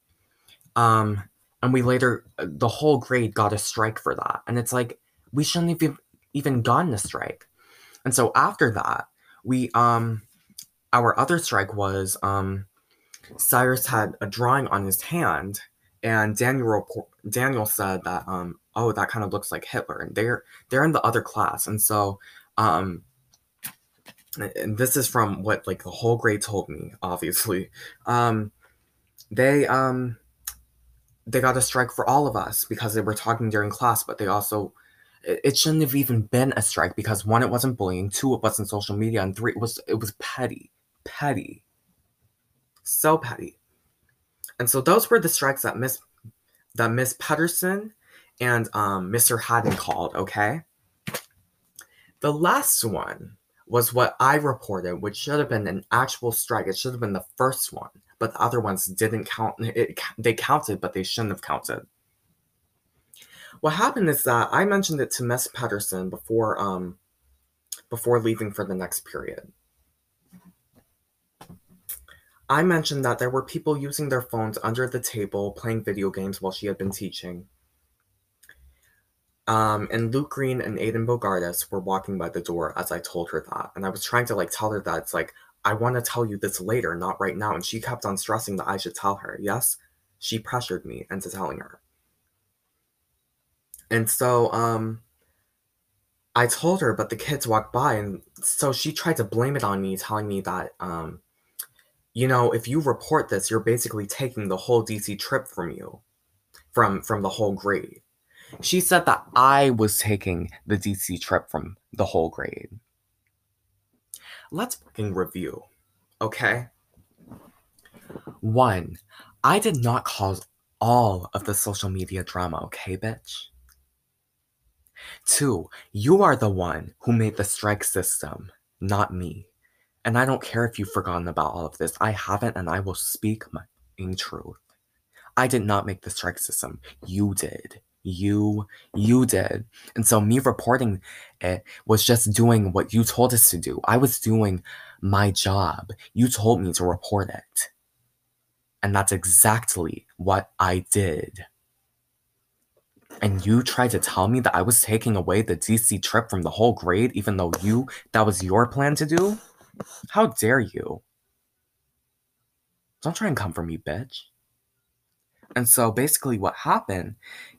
Um, and we later, the whole grade got a strike for that. And it's like, we shouldn't have even, even gotten a strike. And so after that, we, um, our other strike was, um, Cyrus had a drawing on his hand, and Daniel, Daniel said that, um, oh, that kind of looks like Hitler, and they're, they're in the other class, and so, um, and this is from what, like, the whole grade told me, obviously, um, they, um, they got a strike for all of us, because they were talking during class, but they also... It shouldn't have even been a strike because, one, it wasn't bullying, two, it wasn't social media, and three, it was it was petty. Petty. So petty. And so those were the strikes that Miss that Miss Patterson and um, Mister Haddon called, okay? The last one was what I reported, which should have been an actual strike. It should have been the first one, but the other ones didn't count. It, they counted, but they shouldn't have counted. What happened is that I mentioned it to Miss Patterson before um, before leaving for the next period. I mentioned that there were people using their phones under the table, playing video games while she had been teaching. Um, and Luke Green and Aiden Bogardus were walking by the door as I told her that. And I was trying to like tell her that it's like, I want to tell you this later, not right now. And she kept on stressing that I should tell her. Yes, she pressured me into telling her. And so, um, I told her, but the kids walked by, and so she tried to blame it on me, telling me that, um, you know, if you report this, you're basically taking the whole D C trip from you, from, from the whole grade. She said that I was taking the D C trip from the whole grade. Let's fucking review, okay? One, I did not cause all of the social media drama, okay, bitch? Two, you are the one who made the strike system, not me. And I don't care if you've forgotten about all of this. I haven't, and I will speak my truth. I did not make the strike system. You did. You, you did. And so me reporting it was just doing what you told us to do. I was doing my job. You told me to report it. And that's exactly what I did. And you tried to tell me that I was taking away the D C trip from the whole grade, even though you, that was your plan to do? How dare you? Don't try and come for me, bitch. And so basically what happened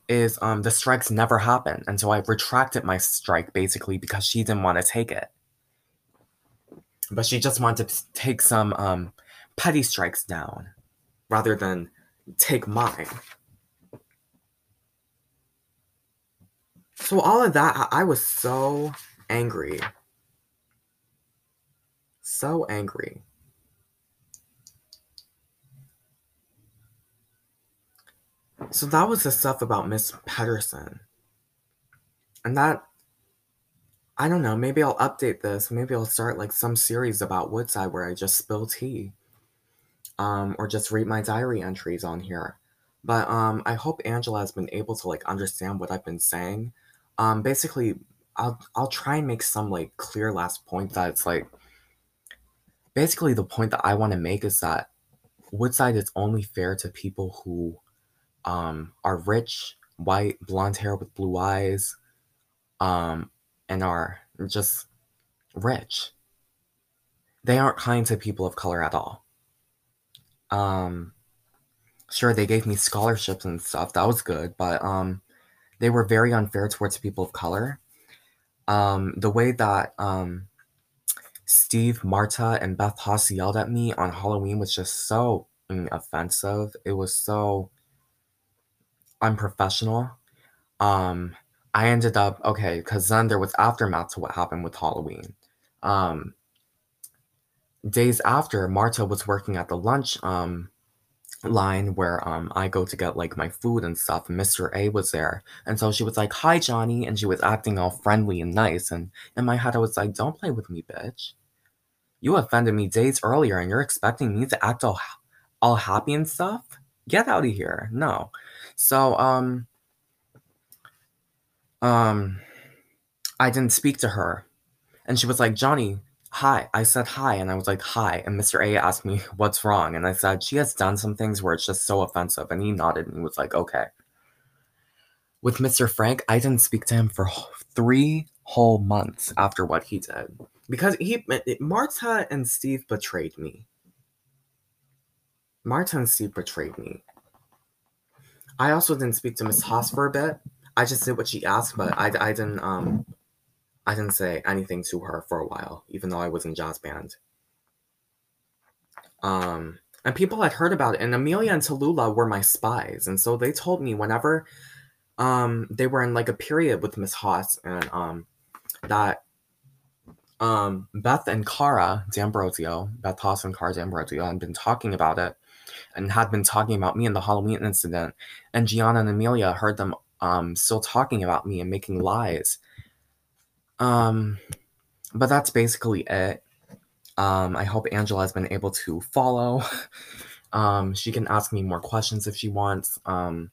is um, the strikes never happened. And so I retracted my strike basically because she didn't want to take it. But she just wanted to take some um, petty strikes down. Rather than take mine. So all of that, I was so angry. So angry. So that was the stuff about Miss Patterson. And that, I don't know, maybe I'll update this. Maybe I'll start like some series about Woodside where I just spill tea. Um, or just read my diary entries on here. But um, I hope Angela has been able to like understand what I've been saying. um, basically, I'll I'll try and make some like clear last point that it's like, basically the point that I want to make is that Woodside is only fair to people who um, are rich, white, blonde hair with blue eyes, um, and are just rich. They aren't kind to people of color at all. Um, sure, they gave me scholarships and stuff. That was good, but um, they were very unfair towards people of color. Um, the way that um, Steve, Marta, and Beth Haas yelled at me on Halloween was just so offensive. It was so unprofessional. Um, I ended up, okay, because then there was aftermath to what happened with Halloween. Um, days after, Marta was working at the lunch um, line where um, I go to get like my food and stuff, and Mister A was there, and so she was like, "Hi, Johnny," and she was acting all friendly and nice, and in my head I was like, "Don't play with me, bitch. You offended me days earlier, and you're expecting me to act all all happy and stuff? Get out of here. No." So, um, um, I didn't speak to her, and she was like, "Johnny, hi." I said hi, and I was like, "Hi," and Mister A asked me, "What's wrong?" And I said, "She has done some things where it's just so offensive," and he nodded, and he was like, "Okay." With Mister Frank, I didn't speak to him for three whole months after what he did, because he, Marta and Steve betrayed me. Marta and Steve betrayed me. I also didn't speak to Miss Haas for a bit. I just did what she asked, but I, I didn't, um... I didn't say anything to her for a while, even though I was in jazz band. Um, and people had heard about it, and Amelia and Tallulah were my spies, and so they told me whenever um, they were in, like, a period with Miss Haas, and um, that um, Beth and Cara D'Ambrosio, Beth Haas and Cara D'Ambrosio, had been talking about it, and had been talking about me in the Halloween incident, and Gianna and Amelia heard them um, still talking about me and making lies. Um, but that's basically it. Um, I hope Angela's been able to follow. Um, she can ask me more questions if she wants. Um,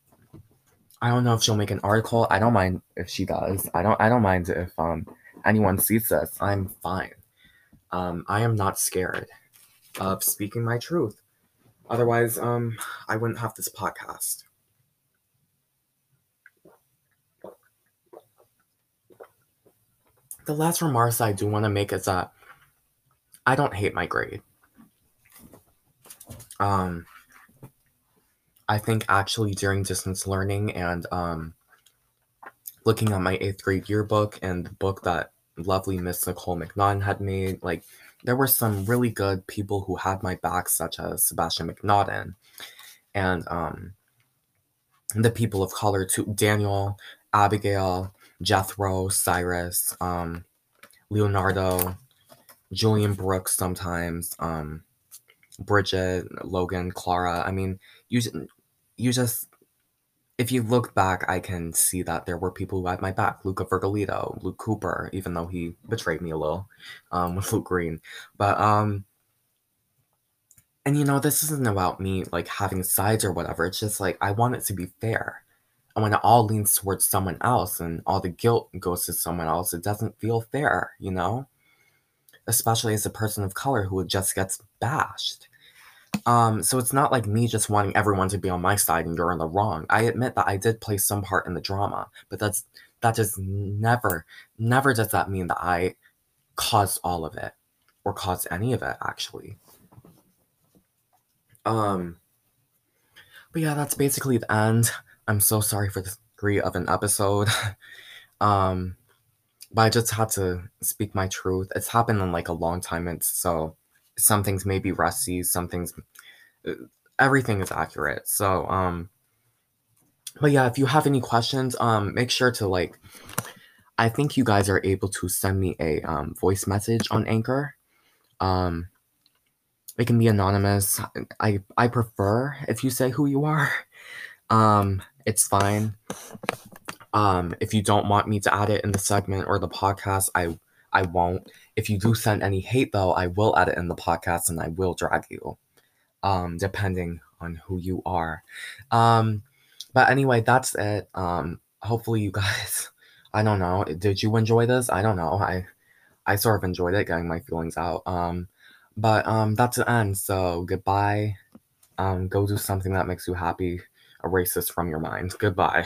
I don't know if she'll make an article. I don't mind if she does. I don't, I don't mind if, um, anyone sees this. I'm fine. Um, I am not scared of speaking my truth. Otherwise, um, I wouldn't have this podcast. The last remarks I do want to make is that I don't hate my grade. Um, I think actually during distance learning and um, looking at my eighth grade yearbook and the book that lovely Miss Nicole McNaughton had made, like there were some really good people who had my back, such as Sebastian McNaughton and um, the people of color too, Daniel, Abigail, Jethro, Cyrus, um, Leonardo, Julian Brooks sometimes, um, Bridget, Logan, Clara. I mean, you, you just, if you look back, I can see that there were people who had my back. Luca Virgolito, Luke Cooper, even though he betrayed me a little, um, with Luke Green. But, um, and you know, this isn't about me, like, having sides or whatever. It's just, like, I want it to be fair. And when it all leans towards someone else and all the guilt goes to someone else, it doesn't feel fair, you know? Especially as a person of color who just gets bashed. Um, so it's not like me just wanting everyone to be on my side and you're in the wrong. I admit that I did play some part in the drama, but that's that just never, never does that mean that I caused all of it. Or caused any of it, actually. Um, but yeah, that's basically the end. I'm so sorry for the three of an episode, um, but I just had to speak my truth. It's happened in, like, a long time, and so some things may be rusty, some things, everything is accurate, so, um, but yeah, if you have any questions, um, make sure to, like, I think you guys are able to send me a, um, voice message on Anchor, um, it can be anonymous. I, I prefer if you say who you are, um, it's fine. Um, if you don't want me to add it in the segment or the podcast, I I won't. If you do send any hate, though, I will add it in the podcast and I will drag you, um, depending on who you are. Um, but anyway, that's it. Um, hopefully you guys I don't know. Did you enjoy this? I don't know. I I sort of enjoyed it, getting my feelings out. Um, but um, that's the end. So goodbye. Um, go do something that makes you happy. Erase this from your mind. Goodbye.